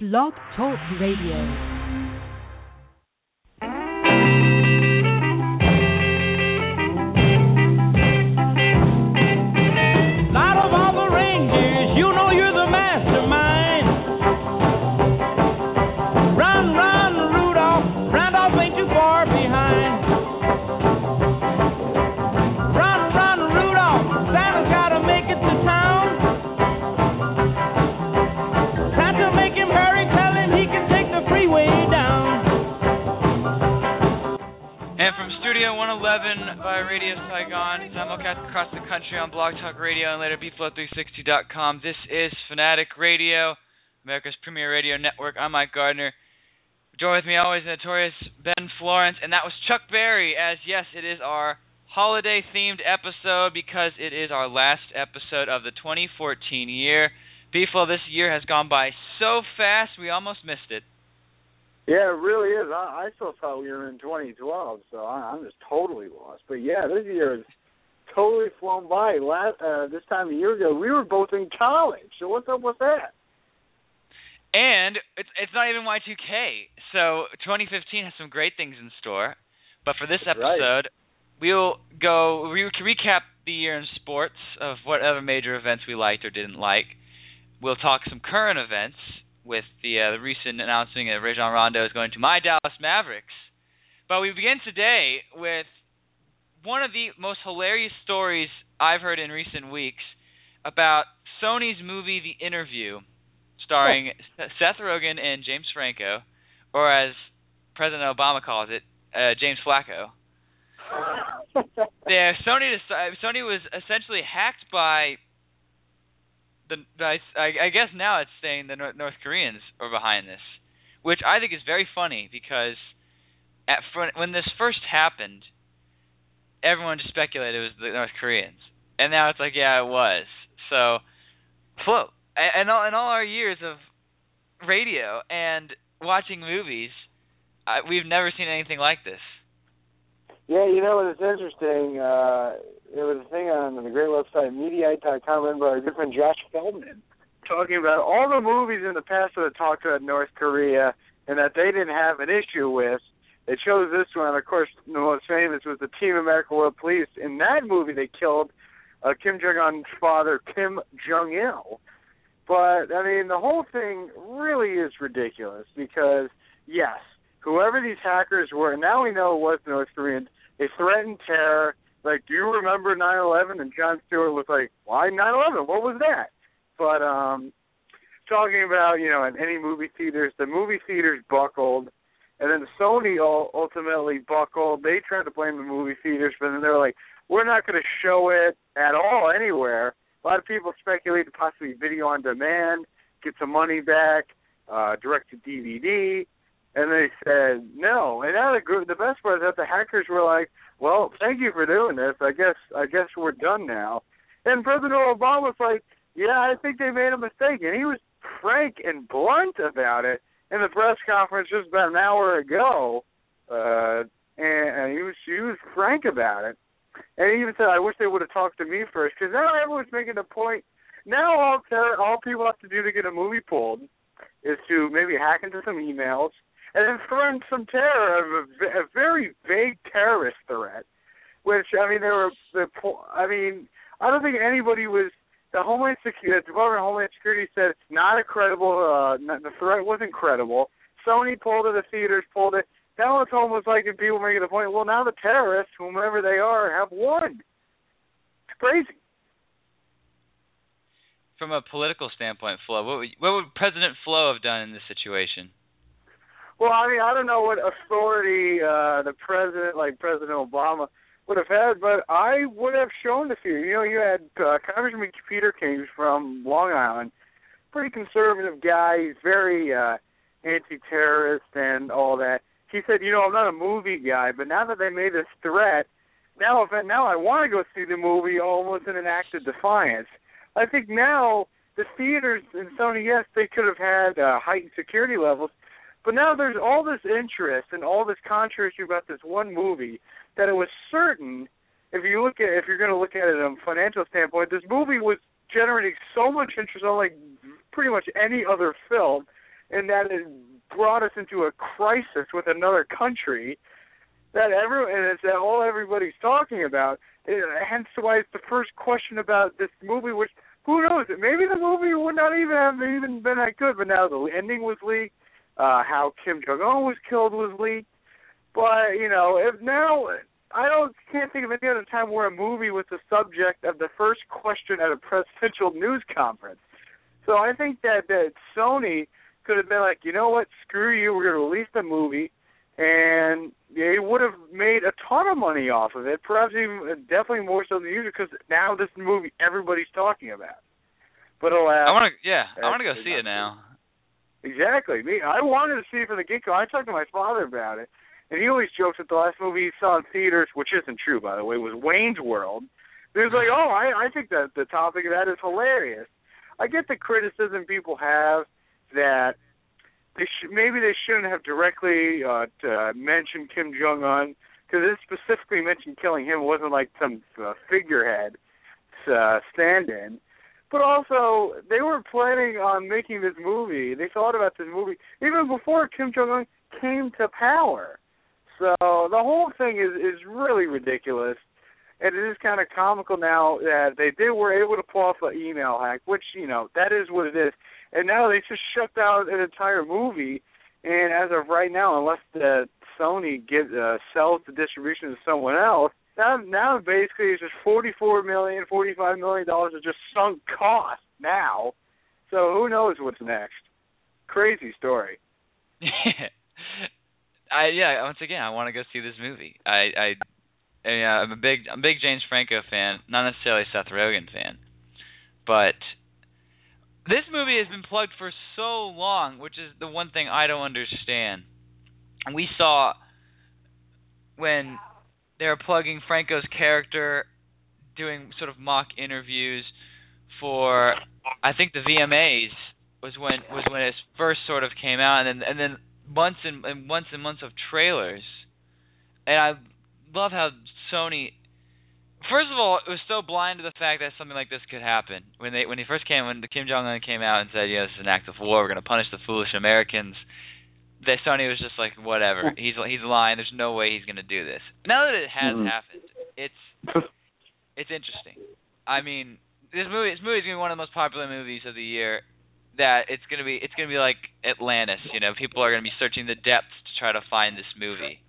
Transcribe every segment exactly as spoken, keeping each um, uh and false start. Blog Talk Radio. Across the country on Blog Talk Radio and later B Flow three sixty dot com. This is Fanatic Radio, America's premier radio network. I'm Mike Gardner. Joined with me always, Notorious Ben Florence, and that was Chuck Berry. As yes, it is our holiday-themed episode because it is our last episode of the twenty fourteen year. BFlow, this year has gone by so fast we almost missed it. Yeah, it really is. I, I still thought we were in twenty twelve, so I, I'm just totally lost. But yeah, this year is totally flown by. Last uh, this time a year ago, we were both in college. So what's up with that? And it's it's not even Y two K. So twenty fifteen has some great things in store. But for this episode, right, we'll go re- recap the year in sports of whatever major events we liked or didn't like. We'll talk some current events with the, uh, the recent announcement that Rajon Rondo is going to my Dallas Mavericks. But we begin today with one of the most hilarious stories I've heard in recent weeks about Sony's movie The Interview, starring oh. Seth Rogen and James Franco, or as President Obama calls it, uh, James Flacco. yeah, Sony Sony was essentially hacked by the by, I guess now it's saying the North Koreans are behind this, which I think is very funny because at when this first happened, everyone just speculated it was the North Koreans. And now it's like, yeah, it was. So, Flo, in all, in all our years of radio and watching movies, I, we've never seen anything like this. Yeah, you know, it's interesting. Uh, there was a thing on the great website, Mediate dot com, run by our good friend Josh Feldman, talking about all the movies in the past that talked about North Korea and that they didn't have an issue with. It shows this one, of course, the most famous was the Team America World Police. In that movie, they killed uh, Kim Jong-un's father, Kim Jong-il. But, I mean, the whole thing really is ridiculous because, yes, whoever these hackers were, and now we know it was North Koreans, they threatened terror. Like, do you remember nine eleven? And Jon Stewart was like, why nine eleven? What was that? But um, talking about, you know, in any movie theaters, the movie theaters buckled. And then Sony ultimately buckled. They tried to blame the movie theaters, but then they were like, we're not going to show it at all anywhere. A lot of people speculated possibly video on demand, get some money back, uh, direct to D V D. And they said no. And now the, group, the best part is that the hackers were like, well, thank you for doing this. I guess I guess we're done now. And President Obama was like, yeah, I think they made a mistake. And he was frank and blunt about it in the press conference just about an hour ago, uh, and, and he was she was frank about it. And he even said, I wish they would have talked to me first, because now everyone's making a point. Now all, ter- all people have to do to get a movie pulled is to maybe hack into some emails and then threaten some terror, a, a very vague terrorist threat, which, I mean, they were, I mean, I don't think anybody was, The Homeland Security, the Department of Homeland Security said it's not a credible, uh, not, the threat wasn't credible. Sony pulled it, the theaters pulled it. Now it's almost like if people make it a point, well, now the terrorists, whomever they are, have won. It's crazy. From a political standpoint, Flo, what would, what would President Flo have done in this situation? Well, I mean, I don't know what authority uh, the president, like President Obama, would have had, but I would have shown the fear. You know, you had uh, Congressman Peter King from Long Island, pretty conservative guy. He's very uh, anti-terrorist and all that. He said, you know, I'm not a movie guy, but now that they made this threat, now if I, now I want to go see the movie almost in an act of defiance. I think now the theaters in Sony, yes, they could have had uh, heightened security levels, but now there's all this interest and all this controversy about this one movie that it was certain, if you look at, if you're going to look at it from a financial standpoint, this movie was generating so much interest on like pretty much any other film and that it brought us into a crisis with another country that everyone, and it's that all everybody's talking about. It, hence why it's the first question about this movie, which, who knows, maybe the movie would not even have even been that good, but now the ending was leaked, uh, how Kim Jong-un was killed was leaked. But, you know, if now, I don't can't think of any other time where a movie was the subject of the first question at a presidential news conference. So I think that, that Sony could have been like, you know what, screw you, we're going to release the movie, and they would have made a ton of money off of it, perhaps even definitely more so than the usual, because now this movie everybody's talking about. But alas, I want to, yeah, I want to go see it now. Exactly, me. I wanted to see it from the get go. I talked to my father about it, and he always jokes that the last movie he saw in theaters, which isn't true by the way, was Wayne's World. He was like, oh, I, I think that the topic of that is hilarious. I get the criticism people have that they sh- maybe they shouldn't have directly uh, to, uh, mentioned Kim Jong-un, because it specifically mentioned killing him. It wasn't like some uh, figurehead uh, stand-in. But also, they were planning on making this movie. They thought about this movie even before Kim Jong-un came to power. So the whole thing is, is really ridiculous. And it is kind of comical now that they did were able to pull off an email hack, which, you know, that is what it is. And now they just shut down an entire movie. And as of right now, unless the Sony gives, uh, sells the distribution to someone else, now, now basically it's just forty-four million dollars, forty-five million dollars of just sunk cost now. So who knows what's next? Crazy story. Yeah. I, yeah, once again, I want to go see this movie. I... I... And, yeah, I'm a big, I'm a big James Franco fan, not necessarily a Seth Rogen fan, but this movie has been plugged for so long, which is the one thing I don't understand. We saw when they were plugging Franco's character, doing sort of mock interviews for, I think the V M As was when was when it first sort of came out, and then, and then months and, and months and months of trailers, and I. love how Sony, first of all, it was so blind to the fact that something like this could happen. When they when he first came, when Kim Jong-un came out and said, yeah, this is an act of war, we're going to punish the foolish Americans, that Sony was just like, whatever, he's he's lying, there's no way he's going to do this. Now that it has mm-hmm. happened, it's it's interesting. I mean, this movie this movie is going to be one of the most popular movies of the year, that it's going to be it's going to be like Atlantis, you know, people are going to be searching the depths to try to find this movie.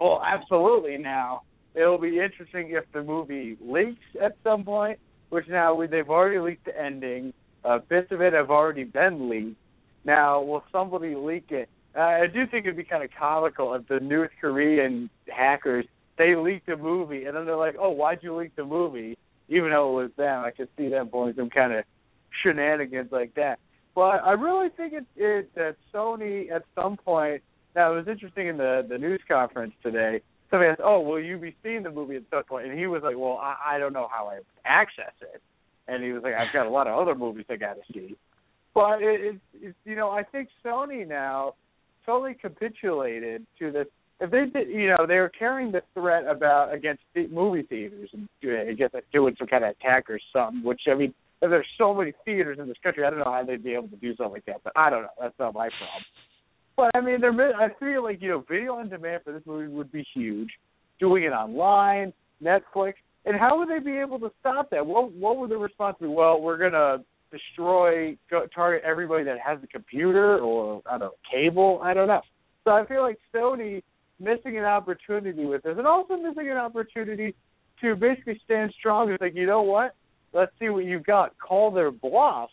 Well, absolutely. Now it'll be interesting if the movie leaks at some point. Which now they've already leaked the ending. Uh, bits of it have already been leaked. Now will somebody leak it? Uh, I do think it'd be kind of comical if the North Korean hackers they leaked the movie and then they're like, "Oh, why'd you leak the movie?" Even though it was them, I could see them pulling some kind of shenanigans like that. But I really think it, it that Sony at some point. Now, it was interesting in the, the news conference today, somebody asked, oh, will you be seeing the movie at some point? And he was like, well, I, I don't know how I access it. And he was like, I've got a lot of other movies I got to see. But, it, it, it, you know, I think Sony now totally capitulated to this. If they did, you know, they were carrying the threat about against movie theaters and I guess doing some kind of attack or something, which, I mean, if there's so many theaters in this country, I don't know how they'd be able to do something like that. But I don't know. That's not my problem. But, I mean, I feel like, you know, video on demand for this movie would be huge. Doing it online, Netflix. And how would they be able to stop that? What, what would the response be? Well, we're going to destroy, go, target everybody that has a computer or, I don't know, cable. I don't know. So I feel like Sony missing an opportunity with this and also missing an opportunity to basically stand strong. It's like, you know what? Let's see what you've got. Call their bluff.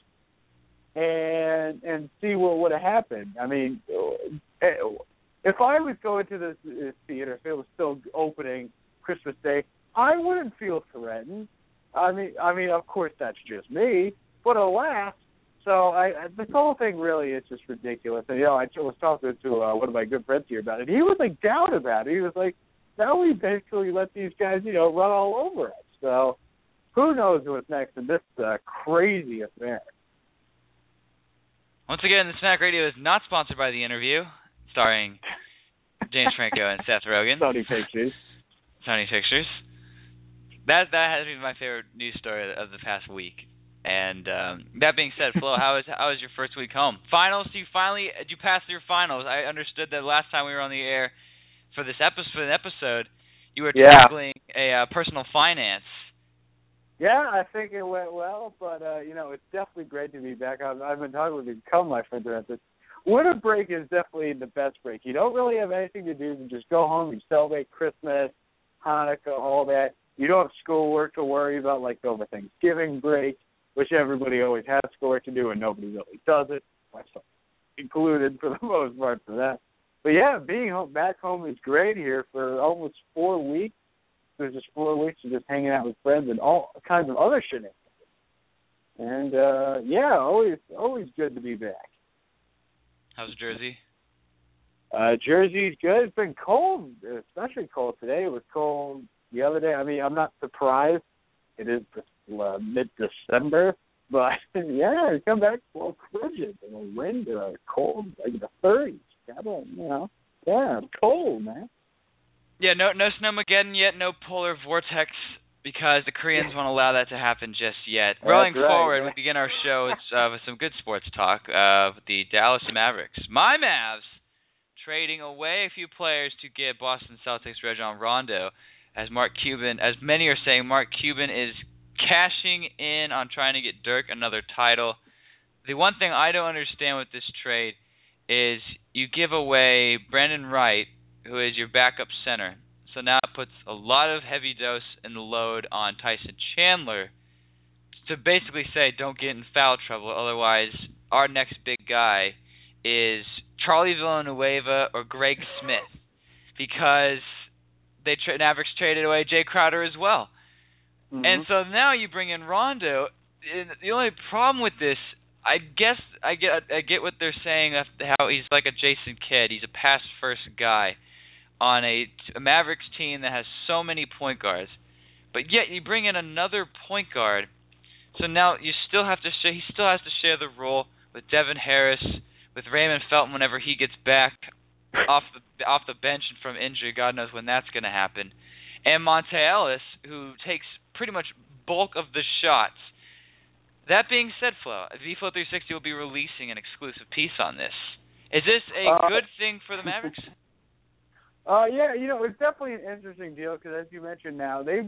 And and see what would have happened. I mean, if I was going to the theater, if it was still opening Christmas Day, I wouldn't feel threatened. I mean, I mean, of course that's just me, but alas. So I, I this whole thing really is just ridiculous. And you know, I was talking to uh, one of my good friends here about it. He was like down about it. He was like, now we basically let these guys, you know, run all over us. So who knows what's next in this uh, crazy affair. Once again, the Snack Radio is not sponsored by The Interview, starring James Franco and Seth Rogen. Sony Pictures. Sony Pictures. That that has been my favorite news story of the past week. And um, that being said, Flo, how was how was your first week home? Finals? You finally you passed through finals. I understood that last time we were on the air for this episode. For an episode, you were yeah. tackling a uh, personal finance. Yeah, I think it went well, but uh, you know, it's definitely great to be back. I've, I've been talking with you, come my friend about this. Winter break is definitely the best break. You don't really have anything to do. You just go home, you celebrate Christmas, Hanukkah, all that. You don't have schoolwork to worry about like over Thanksgiving break, which everybody always has schoolwork to do and nobody really does it, myself included for the most part for that. But yeah, being home, back home is great here for almost four weeks. It was just four weeks of just hanging out with friends and all kinds of other shit. And uh, yeah, always always good to be back. How's Jersey? Uh, Jersey's good. It's been cold, especially cold today. It was cold the other day. I mean, I'm not surprised. It is uh, mid-December. But, yeah, you come back a little frigid and a wind and a cold, like in the thirties. You know, yeah, cold, man. Yeah, no no Snowmageddon yet, no polar vortex, because the Koreans won't allow that to happen just yet. That's Rolling right, forward, yeah. We begin our show with, uh, with some good sports talk of the Dallas Mavericks. My Mavs trading away a few players to get Boston Celtics Rajon Rondo. As Mark Cuban, as many are saying, Mark Cuban is cashing in on trying to get Dirk another title. The one thing I don't understand with this trade is you give away Brandon Wright, who is your backup center. So now it puts a lot of heavy dose and load on Tyson Chandler to basically say don't get in foul trouble, otherwise our next big guy is Charlie Villanueva or Greg Smith, because they tra- Mavericks traded away Jay Crowder as well. Mm-hmm. And so now you bring in Rondo. The only problem with this, I guess I get I get what they're saying, how he's like a Jason Kidd. He's a pass-first guy on a, a Mavericks team that has so many point guards. But yet you bring in another point guard, so now you still have to share, he still has to share the role with Devin Harris, with Raymond Felton whenever he gets back off the off the bench and from injury. God knows when that's going to happen. And Monte Ellis, who takes pretty much bulk of the shots. That being said, Flo, B Flow three sixty will be releasing an exclusive piece on this. Is this a uh, good thing for the Mavericks? Uh, yeah, you know, it's definitely an interesting deal because, as you mentioned now, they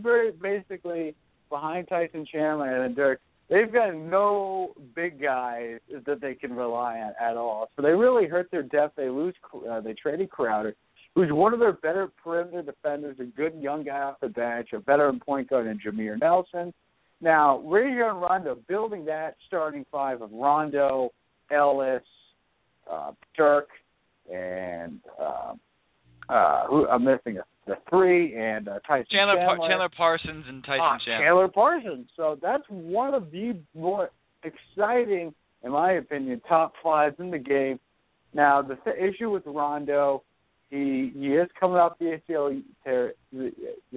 basically, behind Tyson Chandler and Dirk, they've got no big guys that they can rely on at all. So they really hurt their depth. They lose. Uh, they traded Crowder, who's one of their better perimeter defenders, a good young guy off the bench, a veteran point guard than Jameer Nelson. Now, Rajon Rondo, building that starting five of Rondo, Ellis, uh, Dirk, and uh, uh, who, I'm missing a, the three, and uh, Tyson Chandler. Chandler. Pa- Chandler Parsons and Tyson ah, Chandler. Chandler Parsons. So that's one of the more exciting, in my opinion, top fives in the game. Now, the th- issue with Rondo, He he is coming off the A C L tear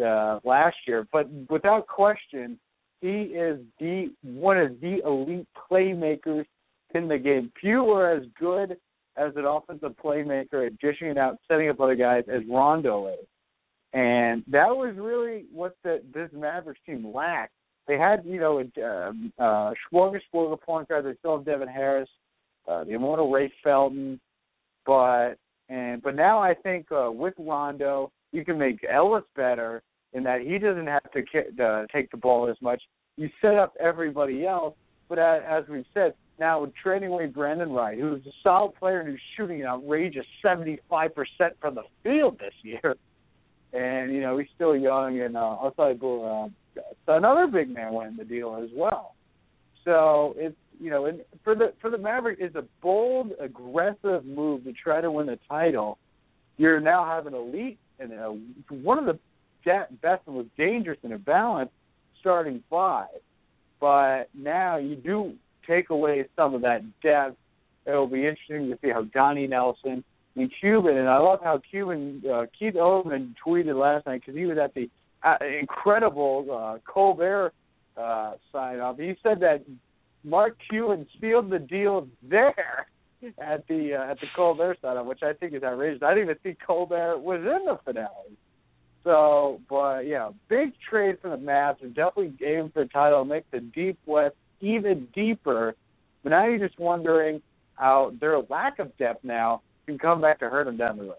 uh, last year, but without question, he is the one of the elite playmakers in the game. Few are as good as an offensive playmaker at dishing it out, setting up other guys as Rondo is, and that was really what the, this Mavericks team lacked. They had you know a, a Schwarger, Schwarger point guard. They still have Devin Harris, uh, the immortal Ray Felton, but. And but now I think uh, with Rondo, you can make Ellis better in that he doesn't have to kick, uh, take the ball as much. You set up everybody else, but as, as we've said, now with trading away Brandon Wright, who's a solid player and who's shooting an outrageous seventy-five percent from the field this year, and, you know, he's still young, and uh, outside uh, so another big man went in the deal as well. So it's, you know, and for the for the Mavericks, it's a bold, aggressive move to try to win the title. You're now having an elite and a, one of the best and most dangerous in a balance starting five. But now you do take away some of that depth. It'll be interesting to see how Donnie Nelson and Cuban, and I love how Cuban, uh, Keith Oldman tweeted last night because he was at the uh, incredible uh, Colbert Uh, sign off. He said that Mark Cuban sealed the deal there at the uh, at the Colbert sign off, which I think is outrageous. I didn't even see Colbert was in the finale. So, but yeah, big trade for the Mavs. They're definitely aiming for the title. Make the Deep West even deeper. But now you're just wondering how their lack of depth now can come back to hurt them down the road.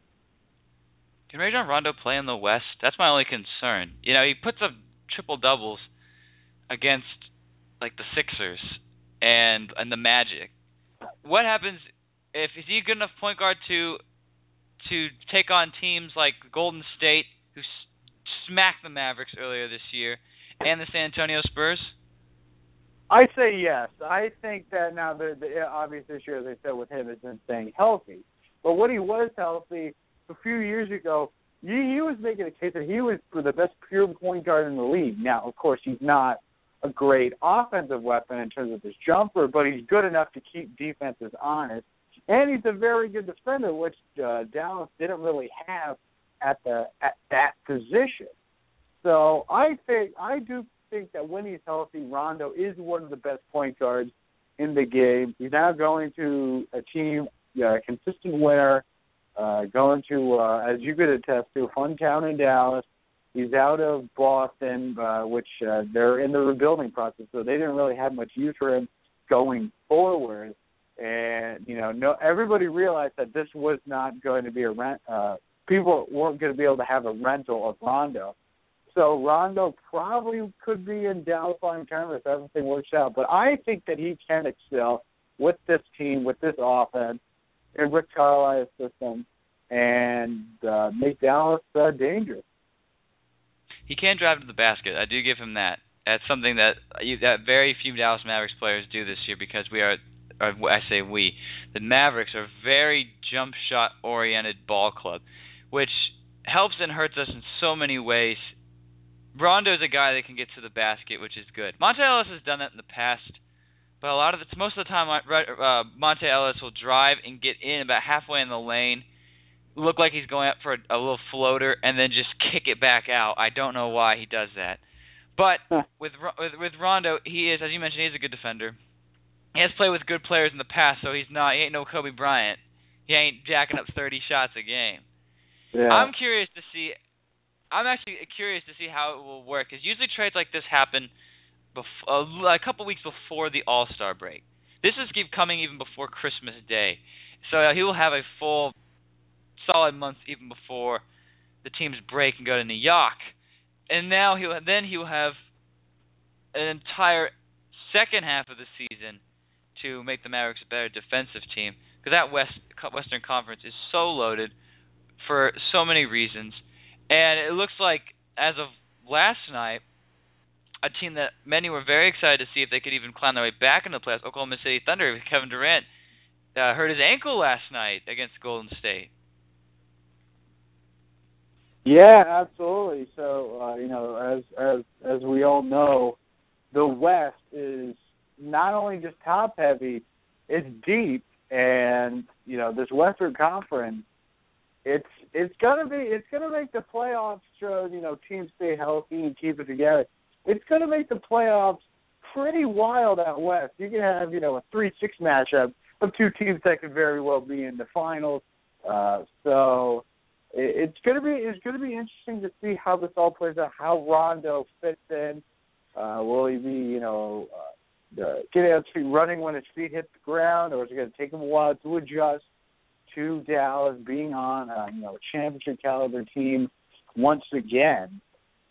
Can Rajon Rondo play in the West? That's my only concern. You know, he puts up triple doubles against like the Sixers and and the Magic. What happens if is he a good enough point guard to to take on teams like Golden State, who s- smacked the Mavericks earlier this year, and the San Antonio Spurs? I say yes. I think that now the, the obvious issue, as I said, with him is him staying healthy. But when he was healthy a few years ago, he, he was making a case that he was the best pure point guard in the league. Now, of course, he's not a great offensive weapon in terms of his jumper, but he's good enough to keep defenses honest. And he's a very good defender, which uh, Dallas didn't really have at the at that position. So I think I do think that when he's healthy, Rondo is one of the best point guards in the game. He's now going to a team, a consistent winner, uh, going to, uh, as you could attest to, fun town in Dallas. He's out of Boston, uh, which uh, they're in the rebuilding process, so they didn't really have much use for him going forward. And, you know, no, everybody realized that this was not going to be a rent. Uh, people weren't going to be able to have a rental of Rondo. So Rondo probably could be in Dallas long-term if everything works out. But I think that he can excel with this team, with this offense, and Rick Carlisle's system, and uh, make Dallas uh, dangerous. He can drive to the basket. I do give him that. That's something that you, that very few Dallas Mavericks players do this year because we are, or I say we, the Mavericks are very jump shot oriented ball club, which helps and hurts us in so many ways. Rondo's a guy that can get to the basket, which is good. Monte Ellis has done that in the past, but a lot of it's most of the time uh, Monte Ellis will drive and get in about halfway in the lane, look like he's going up for a, a little floater, and then just kick it back out. I don't know why he does that. But with, with with Rondo, he is, as you mentioned, he's a good defender. He has played with good players in the past, so he's not. He ain't no Kobe Bryant. He ain't jacking up thirty shots a game. Yeah. I'm curious to see. I'm actually curious to see how it will work, because usually trades like this happen before, a couple weeks before the All-Star break. This is keep coming even before Christmas Day, so he will have a full, solid month even before the teams break and go to New York. And now he'll then he will have an entire second half of the season to make the Mavericks a better defensive team, because that West Western Conference is so loaded for so many reasons. And it looks like, as of last night, a team that many were very excited to see if they could even climb their way back into the playoffs, Oklahoma City Thunder, with Kevin Durant, uh, hurt his ankle last night against Golden State. Yeah, absolutely. So, uh, you know, as as as we all know, the West is not only just top-heavy, it's deep. And, you know, this Western Conference, It's it's gonna be it's gonna make the playoffs, you know, teams stay healthy and keep it together. It's gonna make the playoffs pretty wild out west. You can have, you know, a three six matchup of two teams that could very well be in the finals. Uh, so it, it's gonna be it's gonna be interesting to see how this all plays out. How Rondo fits in? Uh, will he be, you know, uh, getting out to running when his feet hit the ground, or is it gonna take him a while to adjust to Dallas being on a, you know, championship caliber team once again?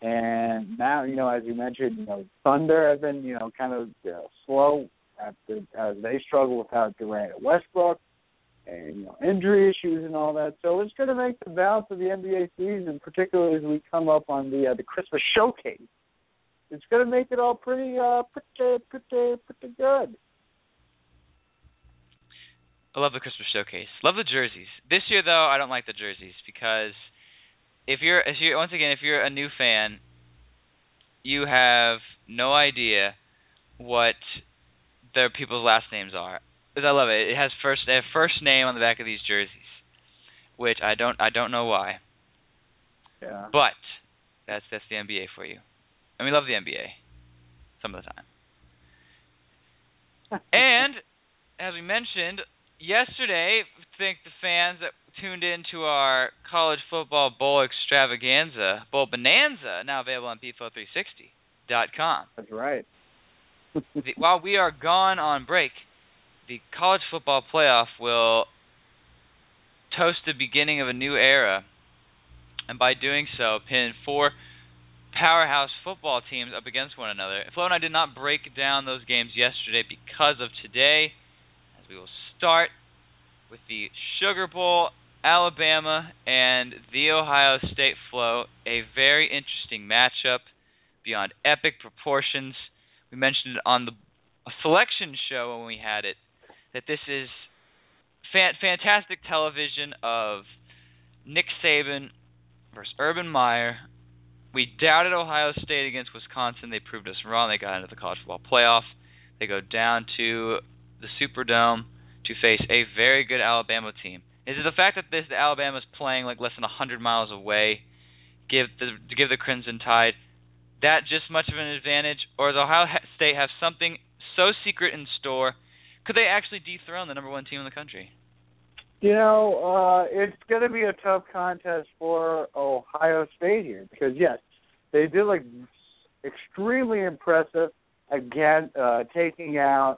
And now, you know, as you mentioned, you know, Thunder have been, you know, kind of uh, slow after uh, they struggle without Durant and Westbrook, and, you know, injury issues and all that. So it's going to make the balance of the N B A season, particularly as we come up on the uh, the Christmas showcase, it's going to make it all pretty uh, pretty pretty pretty good. I love the Christmas showcase. Love the jerseys. This year, though, I don't like the jerseys, because if you're, if you're once again, if you're a new fan, you have no idea what their people's last names are. Because I love it. It has first they have first name on the back of these jerseys, which I don't I don't know why. Yeah. But that's that's the N B A for you. And we love the N B A some of the time. And as we mentioned yesterday, I think the fans that tuned in to our college football bowl extravaganza, bowl bonanza, now available on B Flow three sixty dot com. That's right. the, while we are gone on break, the college football playoff will toast the beginning of a new era, and by doing so, pin four powerhouse football teams up against one another. Flo and I did not break down those games yesterday because of today, as we will start with the Sugar Bowl, Alabama, and the Ohio State. Flo, a very interesting matchup beyond epic proportions. We mentioned it on the selection show when we had it, that this is fan- fantastic television of Nick Saban versus Urban Meyer. We doubted Ohio State against Wisconsin. They proved us wrong. They got into the college football playoff. They go down to the Superdome to face a very good Alabama team. Is it the fact that this Alabama is playing like less than one hundred miles away, give the, to give the Crimson Tide that just much of an advantage? Or does Ohio State have something so secret in store? Could they actually dethrone the number one team in the country? You know, uh, it's going to be a tough contest for Ohio State here because, yes, they did look extremely impressive, again, uh, taking out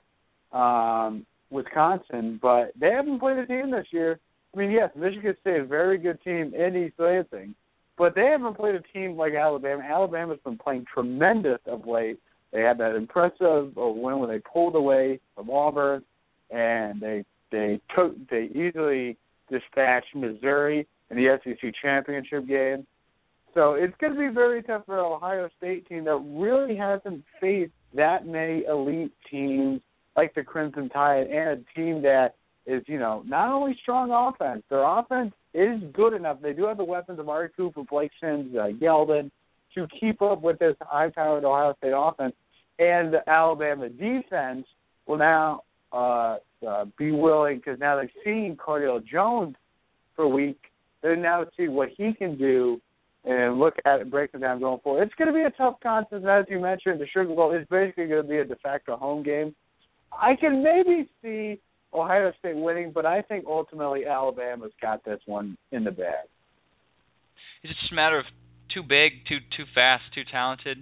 um, Wisconsin, but they haven't played a team this year. I mean, yes, Michigan State is a very good team in East Lansing, but they haven't played a team like Alabama. Alabama's been playing tremendous of late. They had that impressive win when they pulled away from Auburn, and they They took, they easily dispatched Missouri in the S E C championship game. So it's going to be very tough for an Ohio State team that really hasn't faced that many elite teams like the Crimson Tide, and a team that is, you know, not only strong offense, their offense is good enough. They do have the weapons of Mari Cooper, Blake Sims, uh, Yeldon, to keep up with this high-powered Ohio State offense. And the Alabama defense will now uh, – Uh, be willing, because now they've seen Cardale Jones for a week. They now see what he can do and look at it, break it down going forward. It's going to be a tough contest. As you mentioned, the Sugar Bowl is basically going to be a de facto home game. I can maybe see Ohio State winning, but I think ultimately Alabama's got this one in the bag. It's just a matter of too big, too too fast, too talented.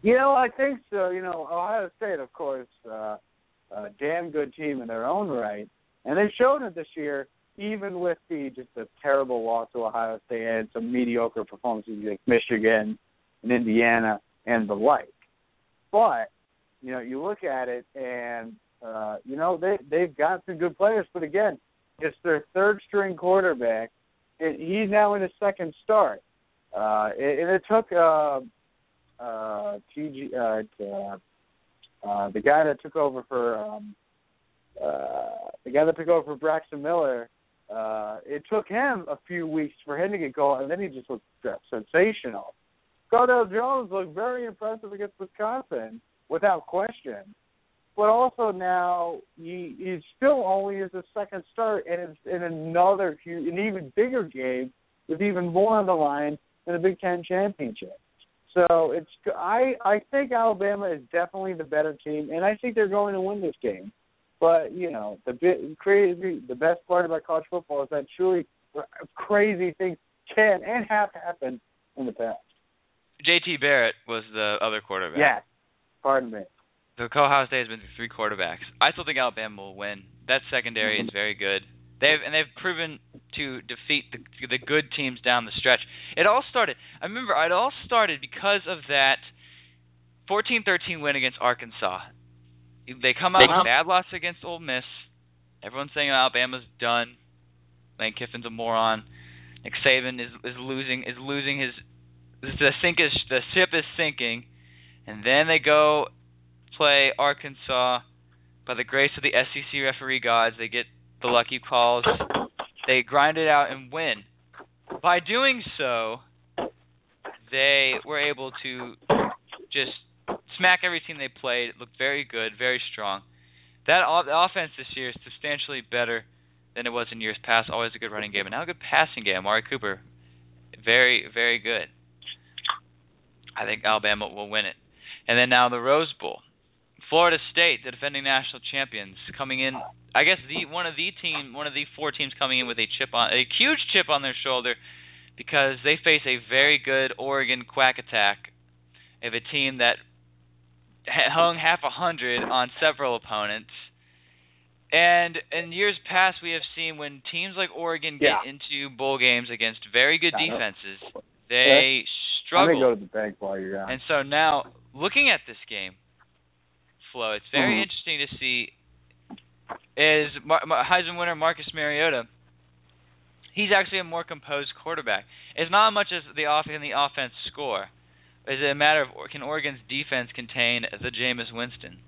You know, I think so. You know, Ohio State, of course, uh, a damn good team in their own right, and they've shown it this year, even with the just a terrible loss to Ohio State and some mediocre performances like Michigan and Indiana and the like. But, you know, you look at it, and, uh, you know, they, they've got some good players, but again, it's their third-string quarterback, and he's now in his second start. Uh, and it took uh, uh, T G... Uh, to, Uh, the guy that took over for um, uh, the guy that took over for Braxton Miller, uh, it took him a few weeks for him to get going, and then he just looked sensational. Cardale Jones looked very impressive against Wisconsin, without question. But also now he, he still only is a second start, and it's in another huge, an even bigger game with even more on the line than the Big Ten championship. So it's I, I think Alabama is definitely the better team, and I think they're going to win this game. But, you know, the bit, crazy, the best part about college football is that truly crazy things can and have happened in the past. J T. Barrett was the other quarterback. Yes. Pardon me. The Ohio State has been through three quarterbacks. I still think Alabama will win. That secondary is very good. They've and they've proven to defeat the, the good teams down the stretch. It all started. I remember it all started because of that fourteen thirteen win against Arkansas. They come out they with a bad loss against Ole Miss. Everyone's saying Alabama's done. Lane Kiffin's a moron. Nick Saban is, is losing is losing his the sink is the ship is sinking. And then they go play Arkansas. By the grace of the S E C referee gods, they get the lucky calls, they grind it out and win. By doing so, they were able to just smack every team they played. It looked very good, very strong. That the offense this year is substantially better than it was in years past. Always a good running game, and now a good passing game. Mari Cooper, very, very good. I think Alabama will win it. And then now the Rose Bowl. Florida State, the defending national champions, coming in. I guess the one of the team, one of the four teams coming in with a chip on a huge chip on their shoulder, because they face a very good Oregon quack attack of a team that hung half a hundred on several opponents. And in years past, we have seen when teams like Oregon get yeah. into bowl games against very good defenses, they yeah. struggle. They go to the bank while you're out. And so now, looking at this game, Flo, it's very mm-hmm. interesting to see is Mar- Mar- Heisman winner Marcus Mariota. He's actually a more composed quarterback. It's not much as the off- in the offense score. Is it a matter of can Oregon's defense contain the Jameis Winston?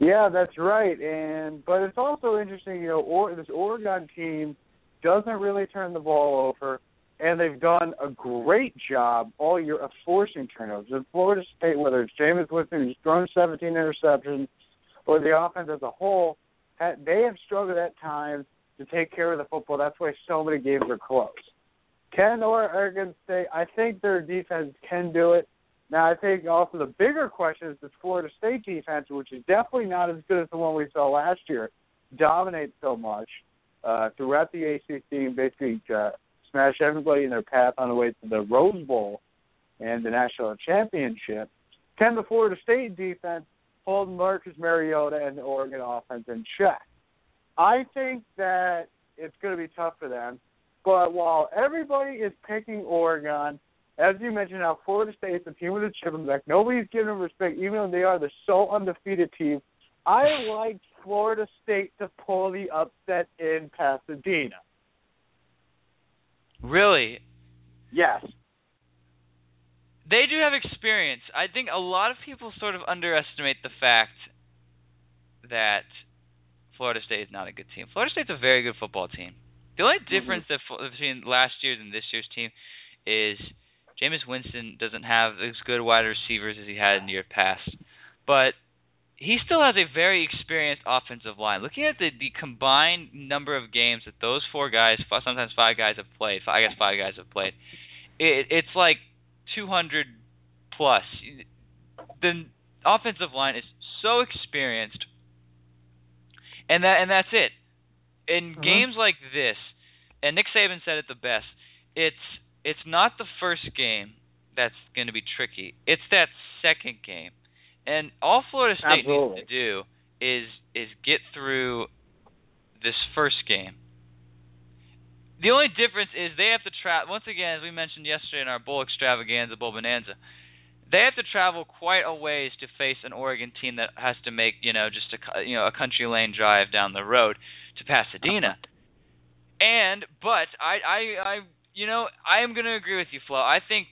Yeah, that's right, and but it's also interesting, you know, or, this Oregon team doesn't really turn the ball over, and they've done a great job all year of forcing turnovers. In Florida State, whether it's Jameis Winston, who's thrown seventeen interceptions, or the offense as a whole, they have struggled at times to take care of the football. That's why so many games are close. Can Oregon State? I think their defense can do it. Now, I think also the bigger question is the Florida State defense, which is definitely not as good as the one we saw last year, dominates so much uh, throughout the A C C and basically uh, smash everybody in their path on the way to the Rose Bowl and the national championship. Can the Florida State defense hold Marcus Mariota and the Oregon offense in check? I think that it's going to be tough for them. But while everybody is picking Oregon, as you mentioned, now Florida State's a team with a chip in the back. Nobody's giving them respect, even though they are the sole undefeated team. I like Florida State to pull the upset in Pasadena. Really? Yes. They do have experience. I think a lot of people sort of underestimate the fact that Florida State is not a good team. Florida State's a very good football team. The only difference mm-hmm. that, between last year's and this year's team is Jameis Winston doesn't have as good wide receivers as he had in years past, but he still has a very experienced offensive line. Looking at the, the combined number of games that those four guys, sometimes five guys have played, I guess five guys have played, it, it's like two hundred plus. The offensive line is so experienced, and that and that's it. In mm-hmm. games like this, and Nick Saban said it the best, it's It's not the first game that's going to be tricky. It's that second game. And all Florida State Absolutely. needs to do is is get through this first game. The only difference is they have to travel. Once again, as we mentioned yesterday in our Bowl Extravaganza, Bowl Bonanza, they have to travel quite a ways to face an Oregon team that has to make, you know, just a, you know, a country lane drive down the road to Pasadena. And, but, I... I, I You know, I am going to agree with you, Flo. I think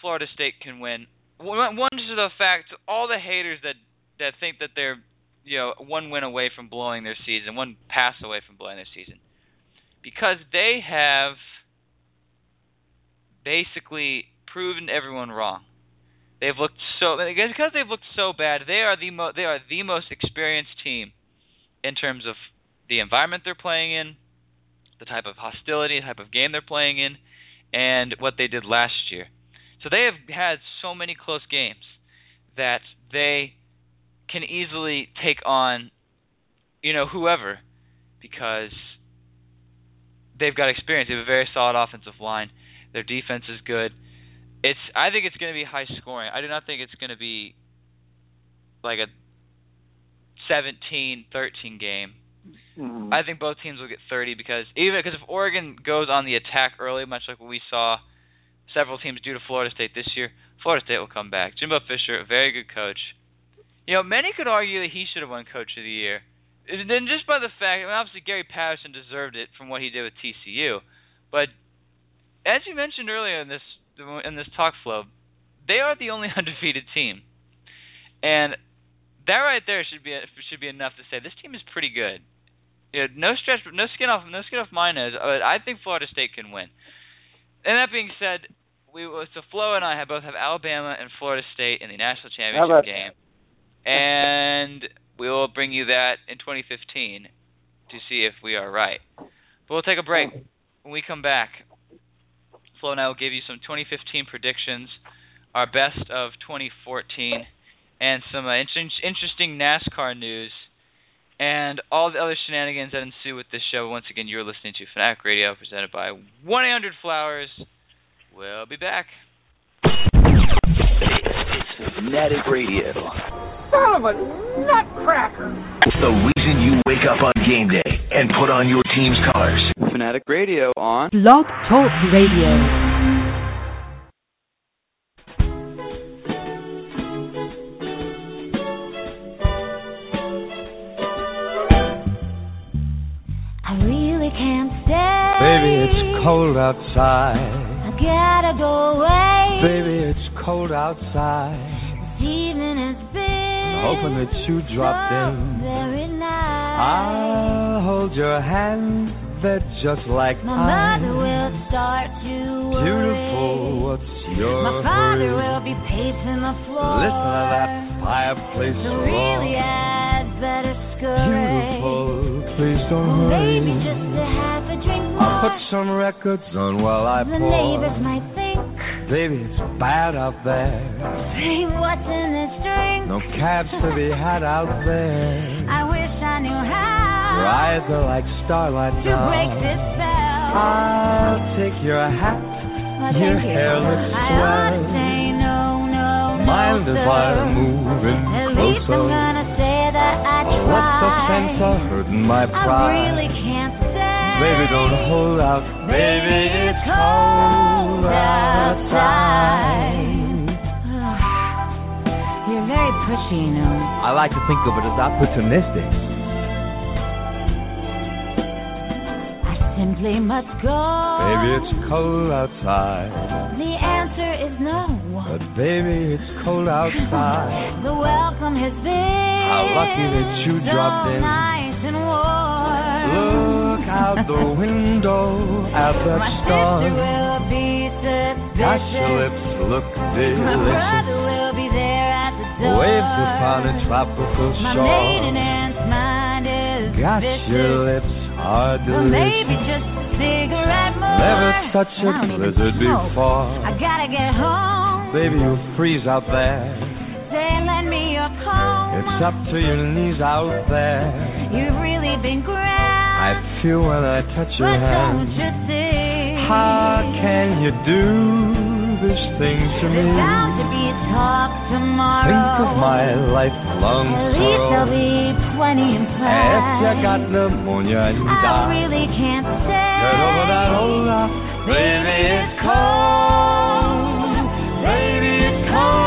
Florida State can win. One to the fact, all the haters that, that think that they're, you know, one win away from blowing their season, one pass away from blowing their season, because they have basically proven everyone wrong. They've looked so because they've looked so bad. They are the mo- they are the most experienced team in terms of the environment they're playing in, the type of hostility, the type of game they're playing in, and what they did last year. So they have had so many close games that they can easily take on, you know, whoever, because they've got experience. They have a very solid offensive line. Their defense is good. It's I think it's going to be high scoring. I do not think it's going to be like a seventeen thirteen game. Mm-hmm. I think both teams will get thirty because even because if Oregon goes on the attack early, much like what we saw several teams do to Florida State this year, Florida State will come back. Jimbo Fisher, a very good coach. You know, many could argue that he should have won Coach of the Year. And then just by the fact, I mean, obviously Gary Patterson deserved it from what he did with T C U, but as you mentioned earlier in this in this talk flow, they are the only undefeated team, and that right there should be should be enough to say this team is pretty good. You know, no stretch, no skin off, no skin off my nose. I think Florida State can win. And that being said, we so Flo and I have both have Alabama and Florida State in the national championship game, and we will bring you that in twenty fifteen to see if we are right. But we'll take a break. When we come back, Flo and I will give you some twenty fifteen predictions, our best of twenty fourteen, and some uh, inter- interesting NASCAR news. And all the other shenanigans that ensue with this show. Once again, you're listening to Fanatic Radio, presented by one eight hundred flowers. We'll be back. It's Fanatic Radio. Son of a nutcracker. It's the reason you wake up on game day and put on your team's colors. Fanatic Radio on Blog Talk Radio. Baby, it's cold outside. I gotta go away. Baby, it's cold outside. This evening has been I'm hoping that you dropped so in. Very nice. I'll hold your hand, they're just like my mine. Mother will start to worry. Beautiful, what's your My father hurry? Will be pacing the floor. Listen to that fireplace so roar. Really, I'd better scurry. Beautiful, please don't well, hurry. Maybe just a half a drink. I'll put some records on while I the pour. The neighbors might think, baby, it's bad out there. Say, what's in this drink? No cabs to be had out there. I wish I knew how. Your eyes are like starlight to now. To break this spell. I'll take your hat. Well, your hair you. Looks swell. I ought to say no, no, mind no, is why I'm moving at closer. At least I'm gonna say that I tried. Oh, what's the sense of hurting my pride? I really can't say. Baby, don't hold out. Baby, baby it's cold outside. outside. You're very pushy, you know. I like to think of it as opportunistic. I simply must go. Baby, it's cold outside. The answer is no. But baby, it's cold outside. The welcome has been. How lucky that you so dropped in. Nice and warm. Look out the window at that my star. My sister will be suspicious. Gosh, your lips look delicious. My brother will be there at the door. Waves upon a tropical my shore. My maiden aunt's mind is gosh, vicious. Your lips are delicious. Or maybe just a cigarette more. Never touch a blizzard before. I gotta get home. Baby, you'll freeze out there. Say, lend me your comb. It's up to your knees out there. You've really been great. I feel when I touch your but hand. Don't you see? How can you do this thing to me? There's bound to be talk tomorrow. Think of my lifelong sorrow. At least sorrow. There'll be plenty in play. If you got pneumonia and you I die, I really can't stay. Get over that old love. Baby, it's cold. Baby, it's cold.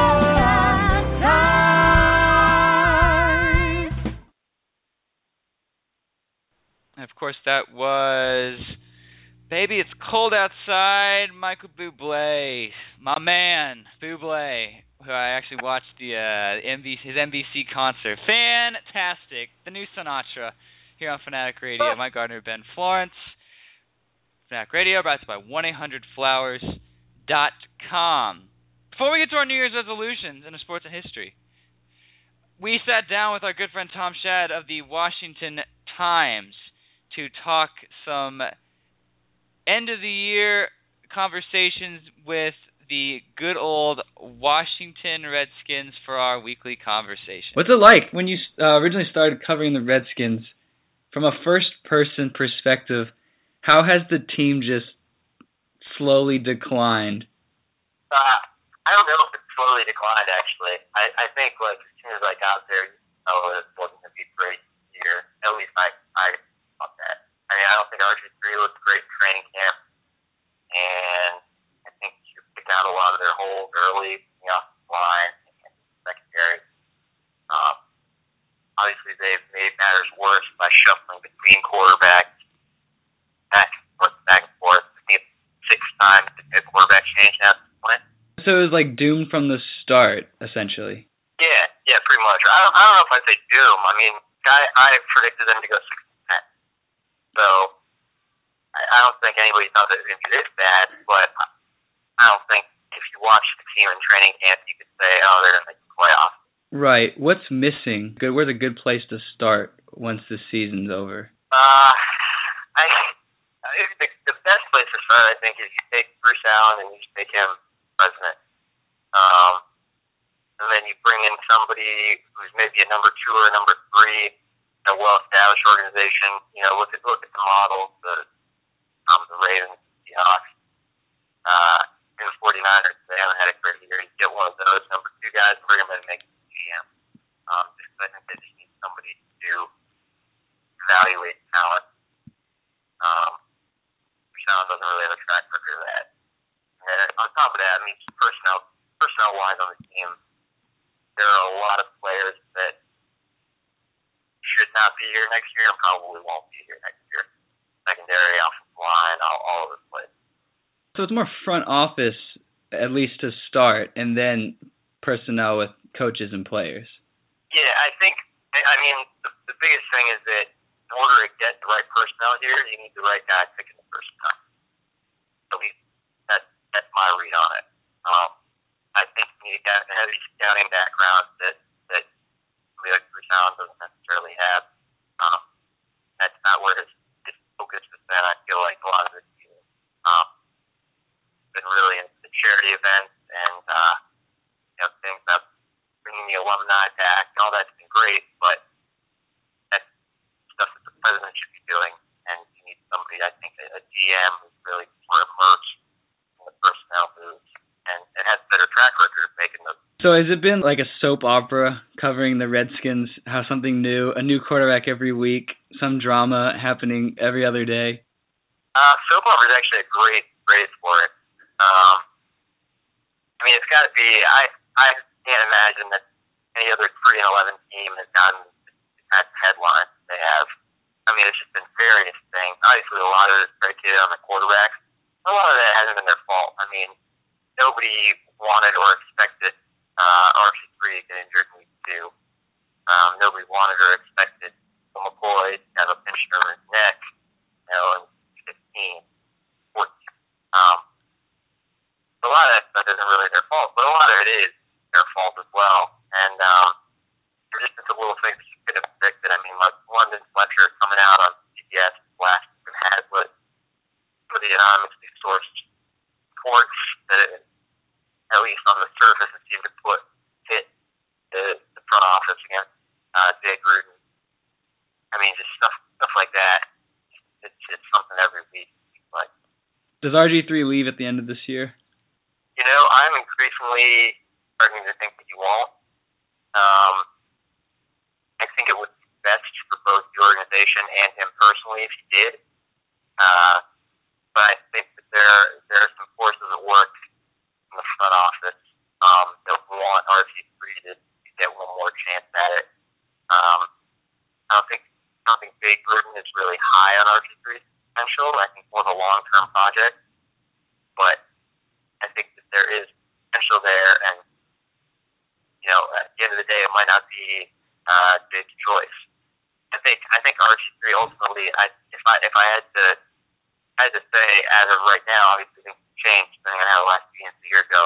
Of course, that was Baby, It's Cold Outside, Michael Bublé, my man, Bublé, who I actually watched the uh, M V, his M V C concert. Fantastic. The new Sinatra here on Fanatic Radio. Oh. Mike Gardner, Ben Florence. Fanatic Radio brought to you by one eight hundred flowers dot com. Before we get to our New Year's resolutions in the sports and history, we sat down with our good friend Tom Shad of the Washington Times to talk some end-of-the-year conversations with the good old Washington Redskins for our weekly conversation. What's it like when you uh, originally started covering the Redskins from a first-person perspective? How has the team just slowly declined? Uh, I don't know if it slowly declined, actually. I, I think like as soon as I got there, I knew it wasn't going to be a great year. At least I... I that. I mean, I don't think R G three looked great in training camp, and I think you picked out a lot of their holes early, you know, line and secondary. Um, obviously, they've made matters worse by shuffling between quarterbacks back and forth, back and forth. I think it's six times the quarterback change at this point. So it was like doomed from the start, essentially. Yeah, yeah, pretty much. I don't, I don't know if I'd say doom. I mean, I, I predicted them to go six. So, I, I don't think anybody thought that it was going to be this bad, but I don't think if you watch the team in training camp, you could say, oh, they're going to make the playoffs. Right. What's missing? Good. Where's a good place to start once the season's over? Uh, I, I the, the best place to start, I think, is you take Bruce Allen and you just make him president. Um, and then you bring in somebody who's maybe a number two or a number three, a well-established organization, you know, look at look at the models, the um, the Ravens, the Seahawks, uh, and the forty-niners. They haven't had a great year. You get one of those now doesn't really have a track record of that. And on top of that, I mean, personnel, personnel-wise on the team, there are a lot of players that should not be here next year and probably won't be here next year. Secondary, offensive line, all, all over the place. So it's more front office, at least to start, and then personnel with coaches and players. Yeah, I think, I mean, the, the biggest thing is that in order to get the right personnel here, you need the right guy picking the first time. At least that's, that's my read on it. Um, I think you need guys that have a scouting background that, that somebody like Rajon doesn't necessarily have. Um, that's not where his, his focus has been. I feel like a lot of it's um, been really into the charity events and uh, you know, things about bringing the alumni back. All that's been great, but President should be doing, and you need somebody, I think, a, a G M who's really more immersed in the personnel moves and, and has a better track record of making those. So has it been like a soap opera covering the Redskins, how something new, a new quarterback every week, some drama happening every other day? Uh, soap opera is actually a great phrase for it. Um, I mean, it's got to be, I, I can't imagine that any other three and eleven team has gotten that headline they have. I mean, it's just been various things. Obviously, a lot of it is predicated on the quarterbacks. A lot of that hasn't been their fault. I mean, nobody wanted or expected uh, R C three to get injured in week two. Um, nobody wanted or expected McCoy to have a pinch in his neck, you know, in fifteen, fourteen. Um, a lot of that stuff isn't really their fault, but a lot of it is their fault as well. And um, there's just a little thing that you could have predicted. I mean, like, London Fletcher coming out on C B S last and had what for the anonymously sourced reports that, it, at least on the surface, it seemed to put hit the, the front office against uh, Jay Gruden. I mean, just stuff stuff like that. It's just something every week. Like, does R G three leave at the end of this year? You know, I'm increasingly starting to think that he won't. Um, I think it would. Best for both the organization and him personally if he did. Uh, but I think that there, there are some forces at work in the front office um, that want R C three to get one more chance at it. Um, I don't think something big Gruden is really high on R C three's potential. I think more of a long-term project. But I think that there is potential there. And, you know, at the end of the day, it might not be uh, big choice. I think I think R G three ultimately. I if I if I had to I had to say as of right now, obviously things changed depending on how the last few years a year ago.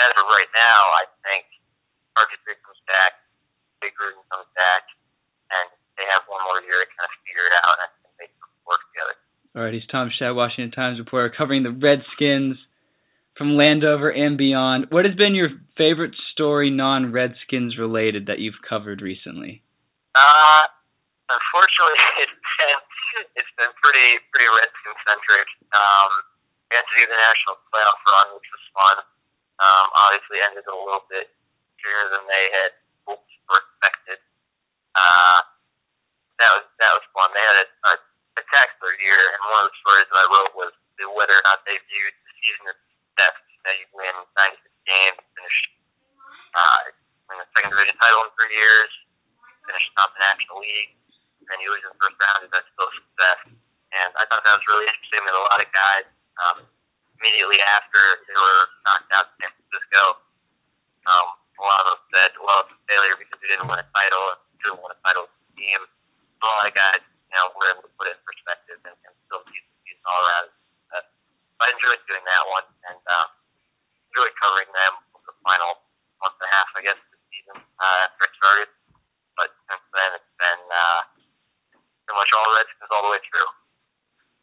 As of right now, I think R G three comes back, Big Gruden comes back, and they have one more year to kind of figure it out and they can work together. All right, he's Tom Shad, Washington Times reporter covering the Redskins from Landover and beyond. What has been your favorite story non-Redskins related that you've covered recently? Uh. Unfortunately, it's been, it's been pretty pretty Redskin-centric. Um, we had to do the national playoff run, which was fun. Um, obviously, ended a little bit sooner than they had hoped or expected. Uh, that was that was fun. They had a, a, a tax their year, and one of the stories that I wrote was whether or not they viewed the season as success. That you win ninety-six games, finish uh, win the second division title in three years, finish top of the National League. And you lose in the first round, and that's still success. And I thought that was really interesting that a lot of guys, um, immediately after they were knocked out in San Francisco, um, a lot of them said, well, it's a failure because we didn't win a title, and we didn't win a title with the team. So a lot of guys, you know, were able to put it in perspective and, and still see the season all around. But I enjoyed doing that one, and um, enjoyed covering them for the final month and a half, I guess, of the season uh, after it started. But since then, it's been... Uh, much all Redskins all the way through.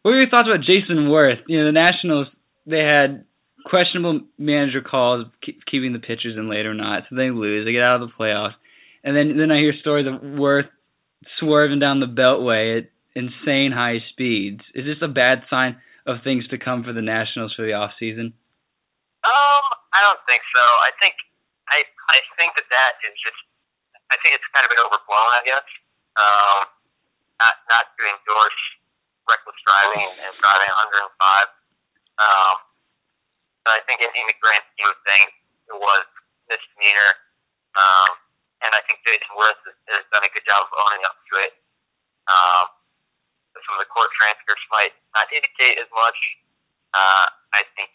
What were your thoughts about Jason Worth? You know, the Nationals, they had questionable manager calls, keep, keeping the pitchers in late or not, so they lose. They get out of the playoffs. And then, then I hear stories of Worth swerving down the Beltway at insane high speeds. Is this a bad sign of things to come for the Nationals for the offseason? Um, I don't think so. I think I I think that that is just, I think it's kind of been overblown, I guess. Um, Not, not to endorse reckless driving and driving one oh five Um, but I think in the grand scheme of things, it was misdemeanor. Um, and I think Jason Willis has, has done a good job of owning up to it. Um, some of the court transcripts might not indicate as much. Uh, I think,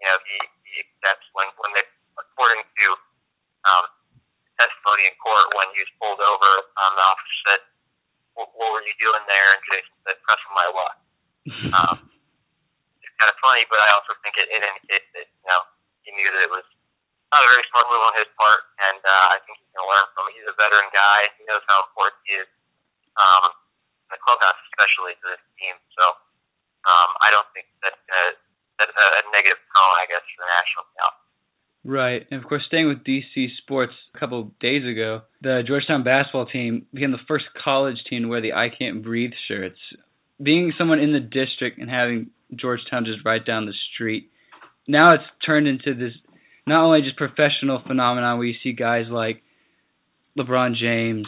you know, he, he accepts when, when they, according to um, testimony in court, when he was pulled over, um, the officer said, what were you doing there? And Jason said, pressing my luck. Um, it's kind of funny, but I also think it, it indicates that, you know, he knew that it was not a very smart move on his part, and uh, I think he's going to learn from it. He's a veteran guy. He knows how important he is, um, in the clubhouse especially, to this team. So um, I don't think that's, gonna, that's a, a negative tone, I guess, for the national team. Right, and of course, staying with D C sports, a couple of days ago, the Georgetown basketball team became the first college team to wear the "I Can't Breathe" shirts. Being someone in the district and having Georgetown just right down the street, now it's turned into this not only just professional phenomenon where you see guys like LeBron James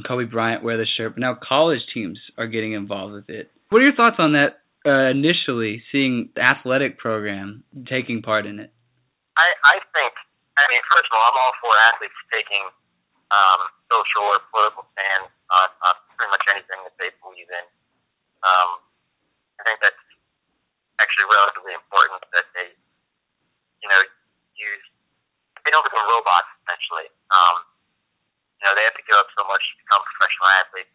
and Kobe Bryant wear the shirt, but now college teams are getting involved with it. What are your thoughts on that? Uh, initially, seeing the athletic program taking part in it. I, I think, I mean, first of all, I'm all for athletes taking um, social or political stands on, on pretty much anything that they believe in. Um, I think that's actually relatively important that they, you know, use, they don't become robots, essentially. Um, you know, they have to give up so much to become professional athletes.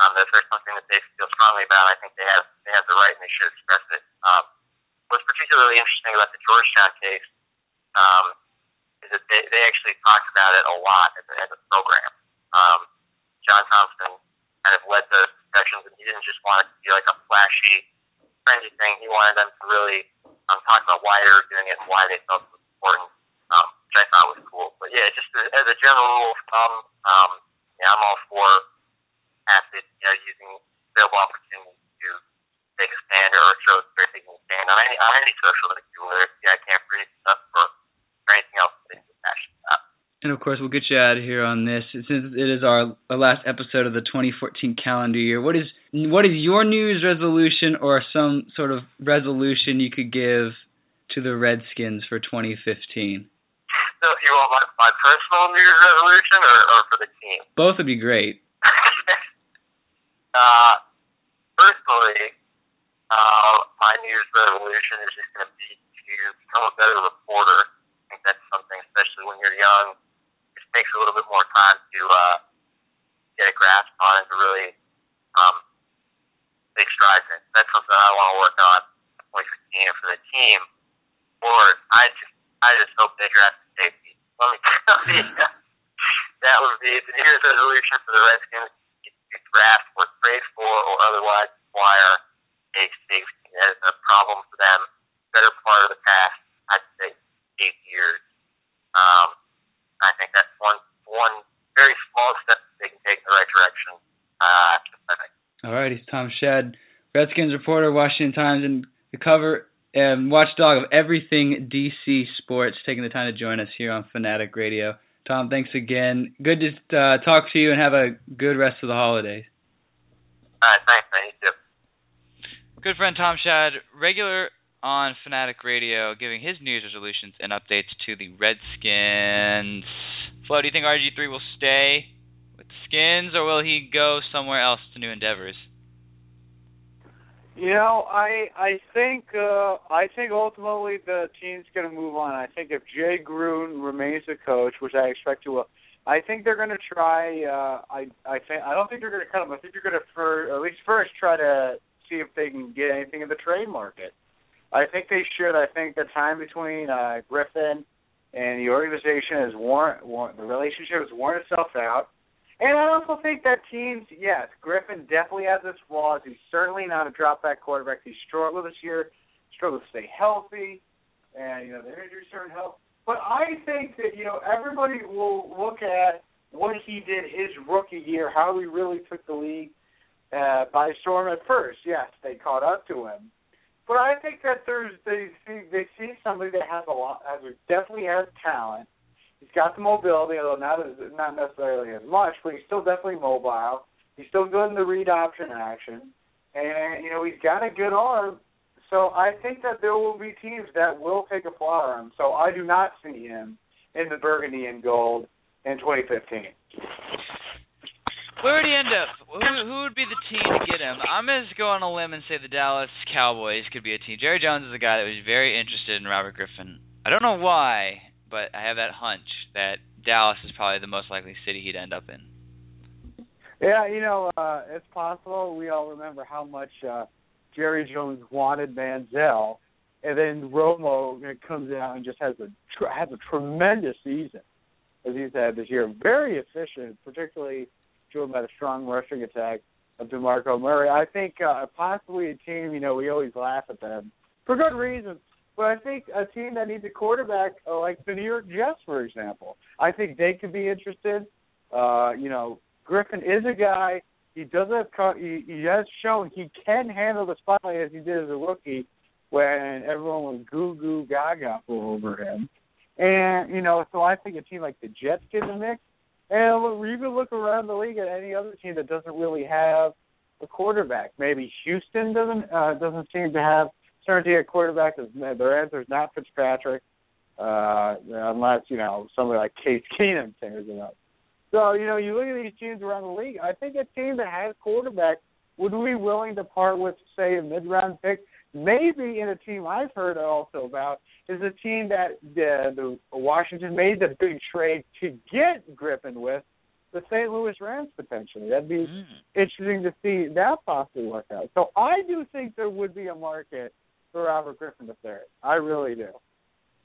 Um, if there's something that they feel strongly about, I think they have, they have the right and they should express it. Um, what's particularly interesting about the Georgetown case Um, is that they, they actually talked about it a lot as a, as a program. Um, John Thompson kind of led those discussions, and he didn't just want it to be like a flashy, trendy thing. He wanted them to really um, talk about why they were doing it and why they felt it was important, um, which I thought was cool. But yeah, just as, as a general rule of thumb, um, yeah, I'm all for athletes, you know, using available opportunities to take a stand or show they're taking a stand on any, on any social issue, whether it's the I Can't Breathe stuff or anything else that is passionate about. And of course, we'll get you out of here on this. Since it is our, our last episode of the twenty fourteen calendar year, what is what is your New Year's resolution or some sort of resolution you could give to the Redskins for twenty fifteen? So you want my, my personal New Year's resolution or, or for the team? Both would be great. uh, personally, uh, my New Year's resolution is just going to be to become a better reporter. I think that's something, especially when you're young, it just takes a little bit more time to uh, get a grasp on and to really um, make strides in. That's something I want to work on for the team. Or I just, I just hope they draft the safety. Let me tell you, that would be the New Year's resolution for the Redskins: to draft or trade for or otherwise acquire a safety. That is a problem for them. Better part of the past, I'd say. Eight years. Um, I think that's one one very small step that they can take in the right direction. Uh, All right, he's Tom Shedd, Redskins reporter, Washington Times, and the cover and watchdog of everything D C sports, taking the time to join us here on Fanatic Radio. Tom, thanks again. Good to uh, talk to you, and have a good rest of the holidays. All right, thanks, man. You too. Good friend Tom Shedd, regular on Fanatic Radio, giving his New Year's resolutions and updates to the Redskins. Flo, do you think R G three will stay with the Skins, or will he go somewhere else to new endeavors? You know, I I think uh, I think ultimately the team's going to move on. I think if Jay Gruden remains the coach, which I expect he will, I think they're going to try. Uh, I I think I don't think they're going to cut him. I think they're going to for at least first try to see if they can get anything in the trade market. I think they should. I think the time between uh, Griffin and the organization has worn, worn the relationship has worn itself out. And I also think that teams, yes, Griffin definitely has his flaws. He's certainly not a drop-back quarterback. He struggled this year, struggled to stay healthy, and you know the injuries certain help. But I think that you know everybody will look at what he did his rookie year, how he really took the league uh, by storm at first. Yes, they caught up to him. But I think that there's they see they see somebody that has a lot, has definitely has talent. He's got the mobility, although not as, not necessarily as much, but he's still definitely mobile. He's still good in the read option action, and you know he's got a good arm. So I think that there will be teams that will take a flyer on him. So I do not see him in the burgundy and gold in twenty fifteen. Where would he end up? Who, who would be the team to get him? I'm going to go on a limb and say the Dallas Cowboys could be a team. Jerry Jones is a guy that was very interested in Robert Griffin. I don't know why, but I have that hunch that Dallas is probably the most likely city he'd end up in. Yeah, you know, uh, it's possible. We all remember how much uh, Jerry Jones wanted Manziel, and then Romo comes out and just has a tr- has a tremendous season, as he's had this year. Very efficient, particularly driven by the strong rushing attack of DeMarco Murray. I think uh, possibly a team, you know, we always laugh at them for good reason. But I think a team that needs a quarterback, like the New York Jets, for example, I think they could be interested. Uh, you know, Griffin is a guy. He does have. He, he has shown he can handle the spotlight as he did as a rookie, when everyone was goo goo gaga over him. And you know, so I think a team like the Jets get in the mix, and even look around the league at any other team that doesn't really have a quarterback. Maybe Houston doesn't uh, doesn't seem to have. Certainty at quarterback, is their answer is not Fitzpatrick, uh, unless, you know, somebody like Case Keenum tears it up. So, you know, you look at these teams around the league, I think a team that has quarterback would be willing to part with, say, a mid-round pick. Maybe in a team I've heard also about is a team that the, the Washington made the big trade to get Griffin with, the Saint Louis Rams potentially. That'd be mm. interesting to see that possibly work out. So I do think there would be a market for Robert Griffin the third. I really do.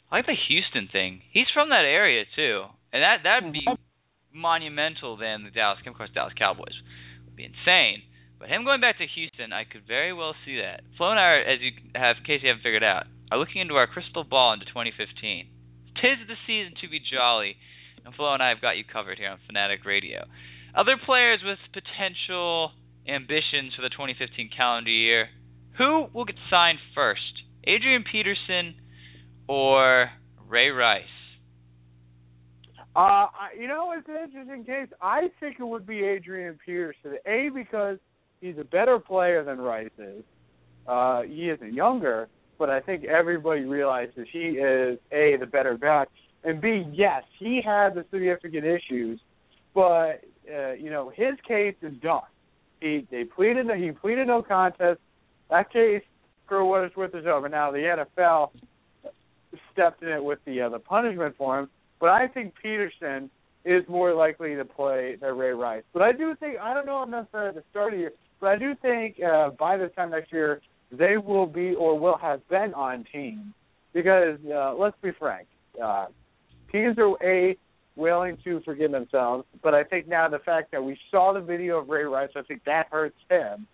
I like the Houston thing. He's from that area, too. And that that would be monumental then the Dallas, of course, Dallas Cowboys. It would be insane. But him going back to Houston, I could very well see that. Flo and I, are, as you have, in case you haven't figured out, are looking into our crystal ball into twenty fifteen. Tis the season to be jolly, and Flo and I have got you covered here on Fanatic Radio. Other players with potential ambitions for the twenty fifteen calendar year, who will get signed first, Adrian Peterson or Ray Rice? Uh, you know, it's an interesting case. I think it would be Adrian Peterson, A, because he's a better player than Rice is. Uh, he isn't younger, but I think everybody realizes he is, A, the better back, and B, yes, he had the significant issues, but, uh, you know, his case is done. He, they pleaded, he pleaded no contest. That case, for what it's worth, is over. Now, the N F L stepped in it with the, uh, the punishment for him, but I think Peterson is more likely to play than Ray Rice. But I do think, I don't know if necessarily at the start of the year, but I do think uh, by this time next year, they will be or will have been on team. Because, uh, let's be frank, uh, teams are, A, willing to forgive themselves, but I think now the fact that we saw the video of Ray Rice, I think that hurts him.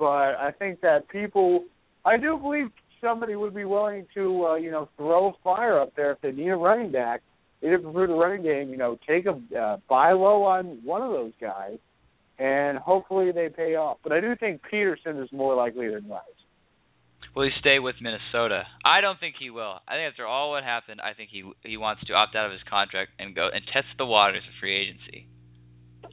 But I think that people, I do believe somebody would be willing to, uh, you know, throw fire up there if they need a running back. If they prefer the running game, you know, take a uh, buy low on one of those guys, and hopefully they pay off. But I do think Peterson is more likely than Rice. Will he stay with Minnesota? I don't think he will. I think after all what happened, I think he he wants to opt out of his contract and go and test the waters of free agency.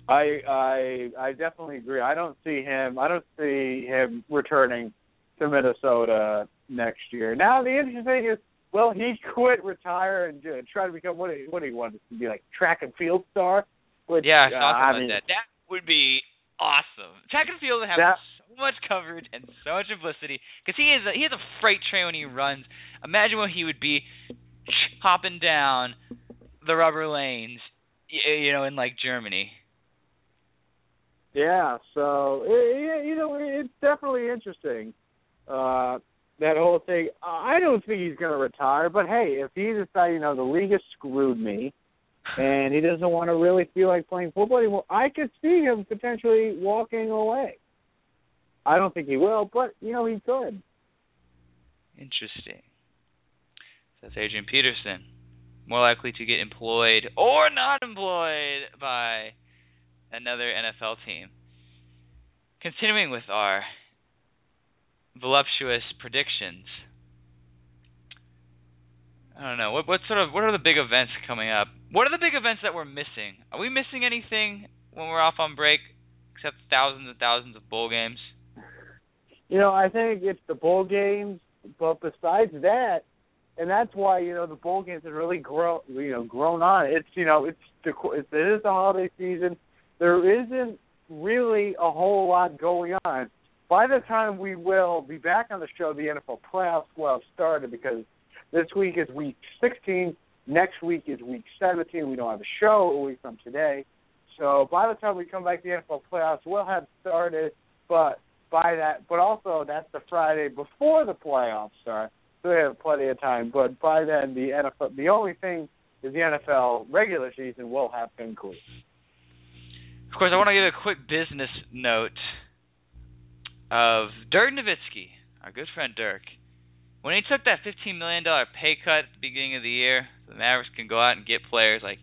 I, I I definitely agree. I don't see him. I don't see him returning to Minnesota next year. Now the interesting thing is, well, he quit, retire, and uh, try to become what? What do you want to be like? Track and field star? Which, yeah, uh, I mean, that. That would be awesome. Track and field would have that, so much coverage and so much publicity because he is a, he has a freight train when he runs. Imagine what he would be hopping down the rubber lanes, you know, in like Germany. Yeah, so, you know, it's definitely interesting, uh, that whole thing. I don't think he's going to retire, but, hey, if he decides, you know, the league has screwed me and he doesn't want to really feel like playing football anymore, I could see him potentially walking away. I don't think he will, but, you know, he could. Interesting. So that's Adrian Peterson, more likely to get employed or not employed by another N F L team. Continuing with our voluptuous predictions, I don't know what what sort of what are the big events coming up? What are the big events that we're missing? Are we missing anything when we're off on break except thousands and thousands of bowl games? You know, I think it's the bowl games, but besides that, and that's why, you know, the bowl games have really grown, you know, grown on. It's, you know, it's the, it is the holiday season. There isn't really a whole lot going on. By the time we will be back on the show, the N F L playoffs will have started because this week is week sixteen. Next week is week seventeen. We don't have a show a week from today. So by the time we come back, the N F L playoffs will have started, but by that, but also that's the Friday before the playoffs start, so we have plenty of time. But by then, the N F L, the only thing is the N F L regular season will have concluded. Of course, I want to give a quick business note of Dirk Nowitzki, our good friend Dirk. When he took that fifteen million dollars pay cut at the beginning of the year, the Mavericks can go out and get players like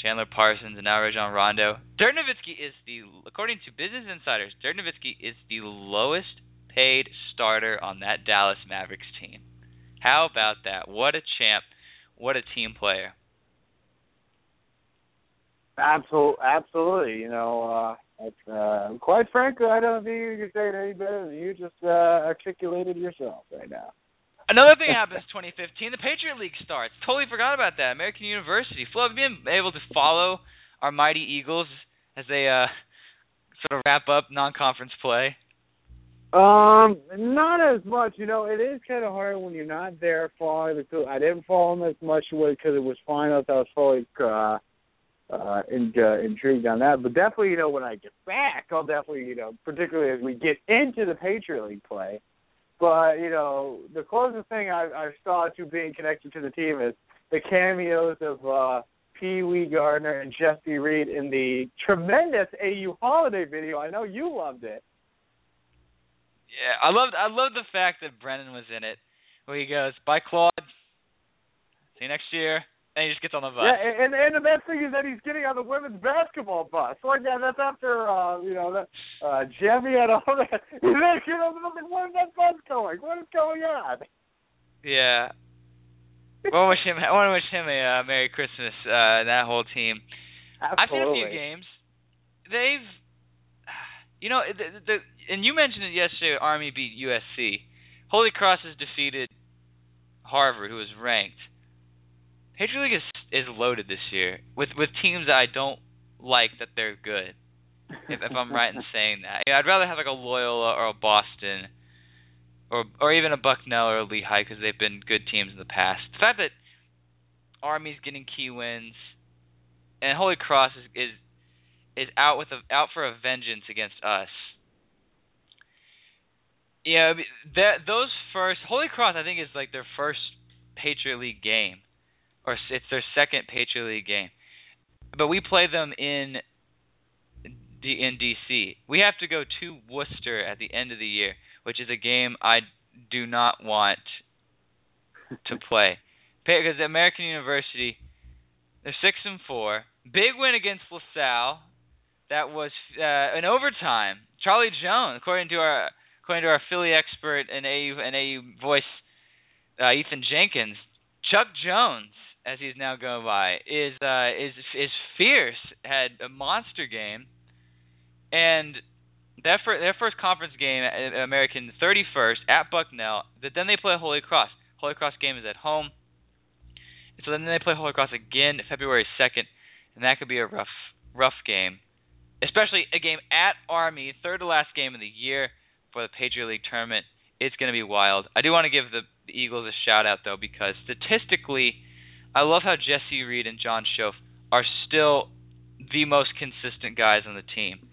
Chandler Parsons and now Rajon Rondo. Dirk Nowitzki is the, according to Business Insiders, Dirk Nowitzki is the lowest paid starter on that Dallas Mavericks team. How about that? What a champ. What a team player. Absolutely. Absolutely. You know, uh, it's, uh, quite frankly, I don't think you can say it any better than you just uh, articulated yourself right now. Another thing happens in twenty fifteen, the Patriot League starts. Totally forgot about that. American University. Flo, have you been able to follow our mighty Eagles as they uh, sort of wrap up non-conference play? Um, not as much. You know, it is kind of hard when you're not there following the. I didn't follow them as much because it was finals. I was fully uh, uh, in, uh, intrigued on that. But definitely, you know, when I get back, I'll definitely, you know, particularly as we get into the Patriot League play. But, you know, the closest thing I, I saw to being connected to the team is the cameos of uh, Pee Wee Gardner and Jesse Reed in the tremendous A U holiday video. I know you loved it. Yeah, I loved I loved the fact that Brennan was in it, where he goes, "Bye, Claude. See you next year." And he just gets on the bus. Yeah, and, and the best thing is that he's getting on the women's basketball bus. Like that, that's after uh, you know, that, uh, Jimmy and all that. And then, you know, where's that bus going? What is going on? Yeah. I want to wish him. I want to wish him a uh, Merry Christmas. Uh, that whole team. Absolutely. I've seen a few games. They've, you know, the, the, and you mentioned it yesterday. Army beat U S C. Holy Cross has defeated Harvard, who was ranked. Patriot League is is loaded this year with with teams that I don't like that they're good. If, if I'm right in saying that, I'd rather have like a Loyola or a Boston, or or even a Bucknell or a Lehigh because they've been good teams in the past. The fact that Army's getting key wins and Holy Cross is is, is out with a, out for a vengeance against us. Yeah, that those first Holy Cross I think is like their first Patriot League game. Or it's their second Patriot League game, but we play them in D- in D C. We have to go to Worcester at the end of the year, which is a game I do not want to play because American University, they're six and four. Big win against LaSalle. That was uh, in overtime. Charlie Jones, according to our according to our Philly expert and A U and A U voice, uh, Ethan Jenkins, Chuck Jones, as he's now going by, is uh, is is fierce. Had a monster game, and that for, their first conference game, American thirty-first at Bucknell. But then they play Holy Cross. Holy Cross game is at home, so then they play Holy Cross again February second, and that could be a rough rough game, especially a game at Army, third to last game of the year for the Patriot League tournament. It's going to be wild. I do want to give the, the Eagles a shout out though, because statistically. I love how Jesse Reed and John Schoaf are still the most consistent guys on the team.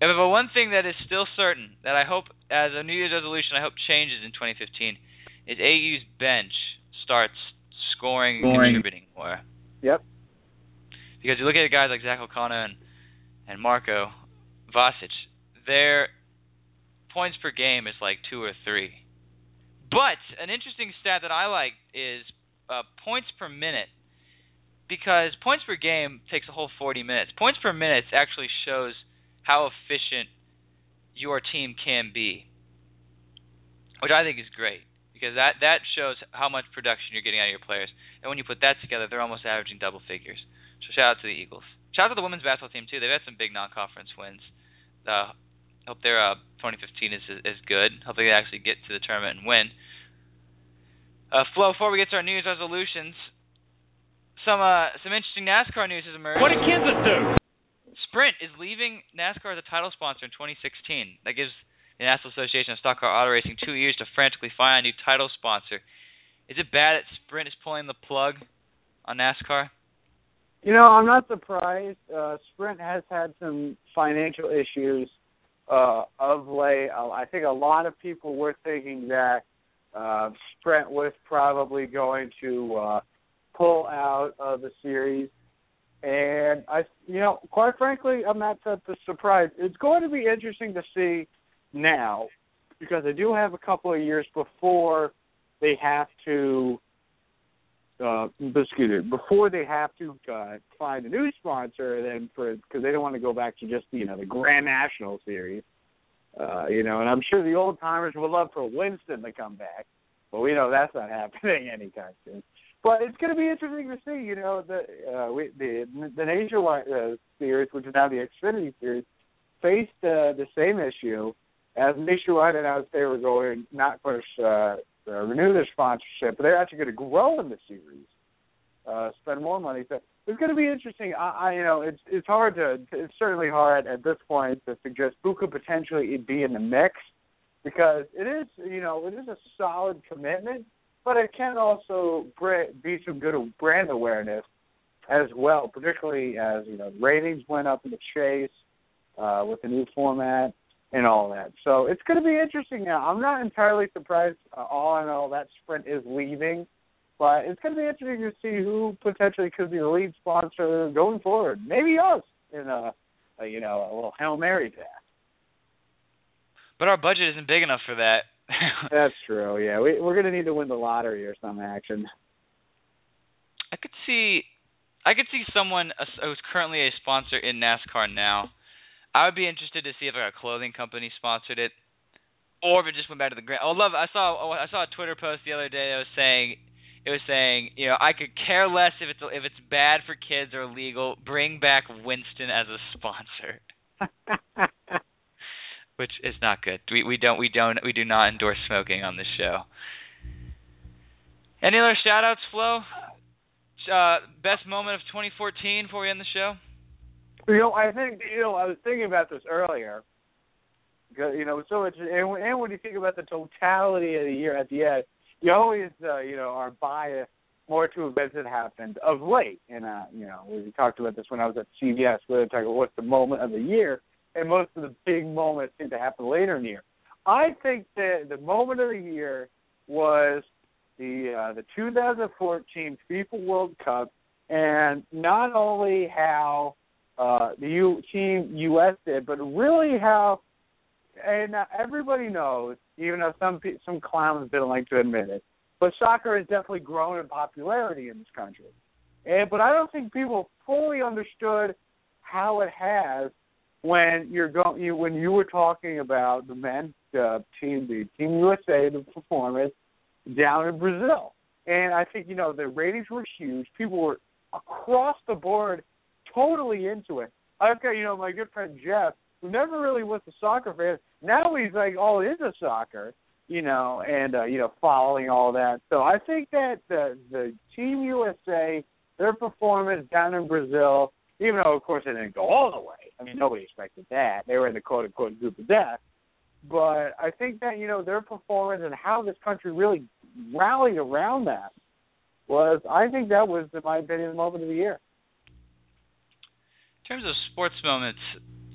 But one thing that is still certain that I hope, as a New Year's resolution, I hope changes in twenty fifteen, is A U's bench starts scoring and contributing more. Yep. Because you look at guys like Zach O'Connor and, and Marco Vasic, their points per game is like two or three. But an interesting stat that I like is Uh, points per minute, because points per game takes a whole forty minutes. Points per minute actually shows how efficient your team can be, which I think is great, because that, that shows how much production you're getting out of your players. And when you put that together, they're almost averaging double figures. So shout out to the Eagles. Shout out to the women's basketball team, too. They've had some big non-conference wins. Uh, hope they're uh, twenty fifteen is is good. Hopefully they actually get to the tournament and win. Uh, Flo, before we get to our New Year's resolutions, some uh, some interesting NASCAR news has emerged. What did Kansas do? Sprint is leaving NASCAR as a title sponsor in twenty sixteen. That gives the National Association of Stock Car Auto Racing two years to frantically find a new title sponsor. Is it bad that Sprint is pulling the plug on NASCAR? You know, I'm not surprised. Uh, Sprint has had some financial issues uh, of late. I think a lot of people were thinking that uh, Sprint was probably going to uh, pull out of the series. And, I, you know, quite frankly, I'm not surprised. It's going to be interesting to see now because they do have a couple of years before they have to uh, excuse me, before they have to uh, find a new sponsor, then for because they don't want to go back to just you know the Grand National Series, uh, you know. And I'm sure the old timers would love for Winston to come back, but we know that's not happening anytime soon. But it's going to be interesting to see, you know, the uh, we, the the Nationwide uh, Series, which is now the Xfinity Series, faced uh, the same issue as Nationwide announced they were going not push. Uh, Uh, renew their sponsorship, but they're actually going to grow in the series, uh, spend more money. So it's going to be interesting. I, I you know, it's it's hard to, it's certainly hard at this point to suggest who could potentially be in the mix because it is, you know, it is a solid commitment, but it can also be some good brand awareness as well, particularly as, you know, ratings went up in the chase uh, with the new format. And all that. So it's going to be interesting now. I'm not entirely surprised uh, all in all that Sprint is leaving, but it's going to be interesting to see who potentially could be the lead sponsor going forward. Maybe us in a, a you know, a little Hail Mary pass. But our budget isn't big enough for that. That's true, yeah. We, we're going to need to win the lottery or some action. I could see I could see someone who's currently a sponsor in NASCAR now. I would be interested to see if like a clothing company sponsored it, or if it just went back to the grand. Oh, love! I saw I saw a Twitter post the other day that was saying it was saying you know I could care less if it's if it's bad for kids or illegal. Bring back Winston as a sponsor, which is not good. We we don't we don't we do not endorse smoking on this show. Any other shout outs, Flo? Uh, best moment of twenty fourteen before we end the show. You know, I think, you know, I was thinking about this earlier. You know, so it's, and when you think about the totality of the year at the end, you always, uh, you know, are biased more to events that happened of late. And, uh, you know, we talked about this when I was at C B S, where they talk about what's the moment of the year, and most of the big moments seem to happen later in the year. I think that the moment of the year was the uh, the two thousand fourteen FIFA World Cup, and not only how Uh, the U- team U S did, but really how, and uh, everybody knows, even though some pe- some clowns didn't like to admit it, but soccer has definitely grown in popularity in this country. And but I don't think people fully understood how it has when you're go- you when you were talking about the men's uh, team, the Team U S A, the performance down in Brazil. And I think you know the ratings were huge. People were across the board. Totally into it. I've got, you know, my good friend Jeff, who never really was a soccer fan. Now he's like all into soccer, you know, and, uh, you know, following all that. So I think that the, the Team U S A, their performance down in Brazil, even though, of course, it didn't go all the way. I mean, nobody expected that. They were in the quote-unquote group of death. But I think that, you know, their performance and how this country really rallied around that was, I think that was, in my opinion, the moment of the year. In terms of sports moments,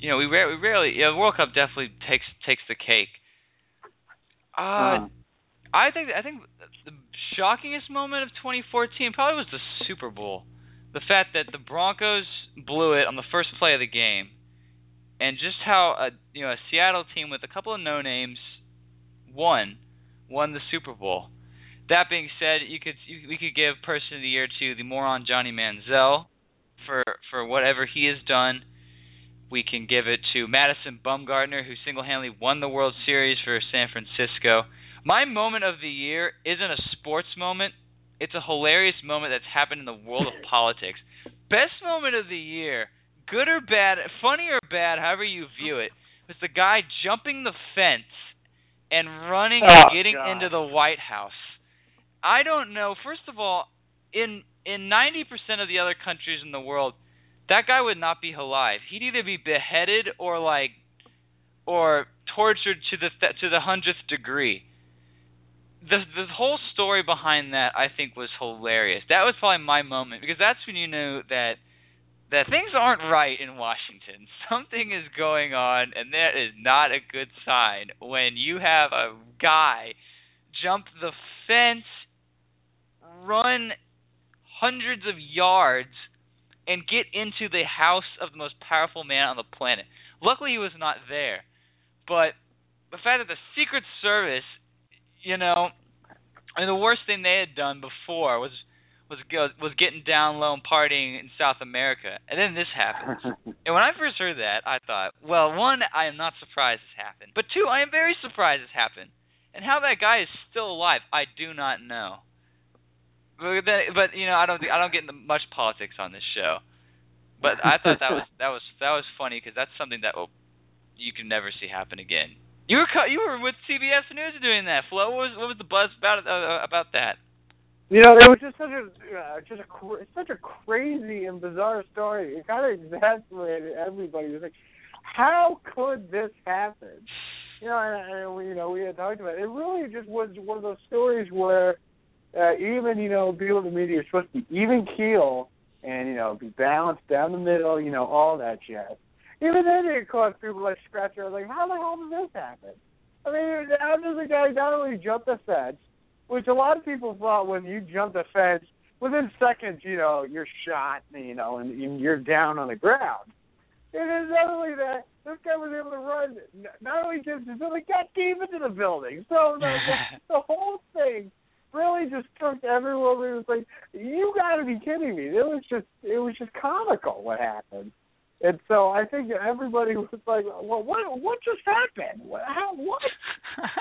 you know, we, ra- we rarely, you know, the World Cup definitely takes takes the cake. Uh, uh. I think I think the shockingest moment of twenty fourteen probably was the Super Bowl. The fact that the Broncos blew it on the first play of the game, and just how a you know a Seattle team with a couple of no names won won the Super Bowl. That being said, you could you, we could give Person of the Year to the moron Johnny Manziel. For, for whatever he has done, we can give it to Madison Bumgarner, who single-handedly won the World Series for San Francisco. My moment of the year isn't a sports moment. It's a hilarious moment that's happened in the world of politics. Best moment of the year, good or bad, funny or bad, however you view it, is the guy jumping the fence and running oh, and getting God. into the White House. I don't know. First of all, in in ninety percent of the other countries in the world, that guy would not be alive. He'd either be beheaded or like or tortured to the th- to the hundredth degree. The the whole story behind that, I think, was hilarious. That was probably my moment, because that's when you knew that that things aren't right in Washington. Something is going on, and that is not a good sign when you have a guy jump the fence, run hundreds of yards, and get into the house of the most powerful man on the planet. Luckily, he was not there. But the fact that the Secret Service, you know, I mean, the worst thing they had done before was was was getting down low and partying in South America. And then this happens. And when I first heard that, I thought, well, one, I am not surprised this happened. But two, I am very surprised this happened. And how that guy is still alive, I do not know. But, but you know, I don't I don't get into much politics on this show. But I thought that was that was that was funny, because that's something that will, you can never see happen again. You were you were with C B S News doing that, Flo. What was what was the buzz about uh, about that? You know, it was just such a uh, just a such a crazy and bizarre story. It kind of exasperated everybody. It was like, how could this happen? You know, and, and we, you know, we had talked about it. It really just was one of those stories where uh, even you know people in the media are supposed to be even keel and you know be balanced down the middle. You know, all that jazz. Even then, it caused people like scratch their heads, like, how the hell did this happen? I mean, how does a guy not only jump the fence, which a lot of people thought when you jump the fence, within seconds, you know, you're shot, you know, and, and you're down on the ground. It is not only that, this guy was able to run, not only just the building, got deep into the building. So the, the, the whole thing really just took everyone. It was like, you got to be kidding me. It was just, it was just comical what happened. And so I think everybody was like, "Well, what? What just happened? What? How, what?"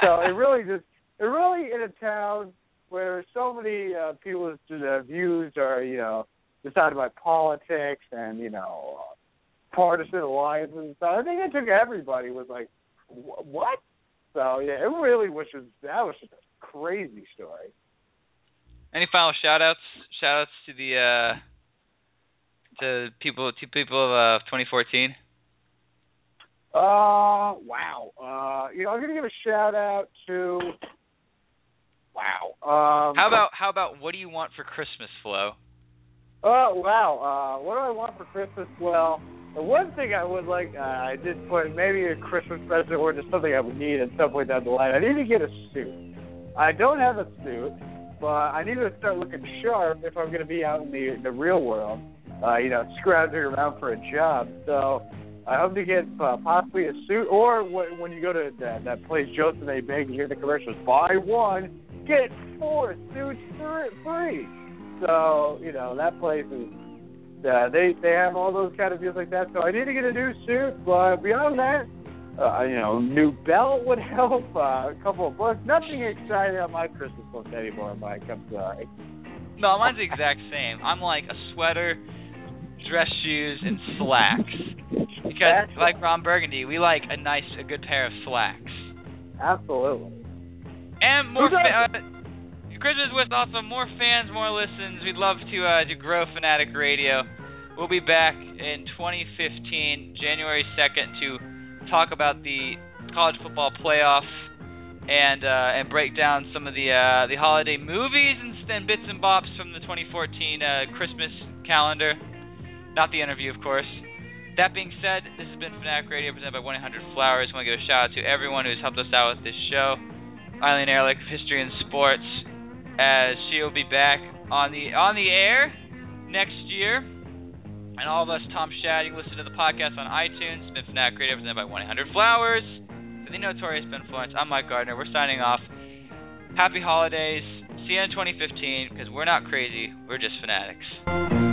So it really just, it really in a town where so many uh, people's uh, views are, you know, decided by politics and you know, partisan alliances and stuff. I think it took everybody was like, "What?" So yeah, it really was just that was just a crazy story. Any final shout-outs? Shout-outs to the. Uh... To people, to people of uh, twenty fourteen. Uh, wow. Uh, you know, I'm gonna give a shout out to. Wow. Um, how about how about what do you want for Christmas, Flo? Oh wow. Uh, what do I want for Christmas? Well, the one thing I would like, uh, I did put maybe a Christmas present or just something I would need at some point down the line. I need to get a suit. I don't have a suit, but I need to start looking sharp if I'm gonna be out in the the real world. Uh, you know, scrounging around for a job. So I hope to get uh, possibly a suit, or wh- when you go to that, that place, Joseph A. Bank, you hear the commercials, buy one, get four suits for free. So, you know, that place is, uh, they, they have all those kind of deals like that. So I need to get a new suit, but beyond that, uh, you know, new belt would help, uh, a couple of books. Nothing exciting on my Christmas books anymore, Mike. I'm sorry. No, mine's the exact same. I'm like a sweater, dress shoes, and slacks. Because, like Ron Burgundy, we like a nice, a good pair of slacks. Absolutely. And more fa- uh, Christmas with also more fans, more listens. We'd love to, uh, to grow Fanatic Radio. We'll be back in twenty fifteen, January second, to talk about the college football playoff and uh, and break down some of the uh, the holiday movies and, and bits and bops from the twenty fourteen uh, Christmas calendar. Not the interview, of course. That being said, this has been Fanatic Radio, presented by one eight hundred flowers. I want to give a shout-out to everyone who's helped us out with this show. Eileen Ehrlich, History and Sports, as she'll be back on the on the air next year. And all of us, Tom Shad, you can listen to the podcast on iTunes. It's been Fanatic Radio, presented by one eight hundred flowers. For the Notorious Ben Florence, I'm Mike Gardner. We're signing off. Happy holidays. See you in twenty fifteen, because we're not crazy. We're just fanatics.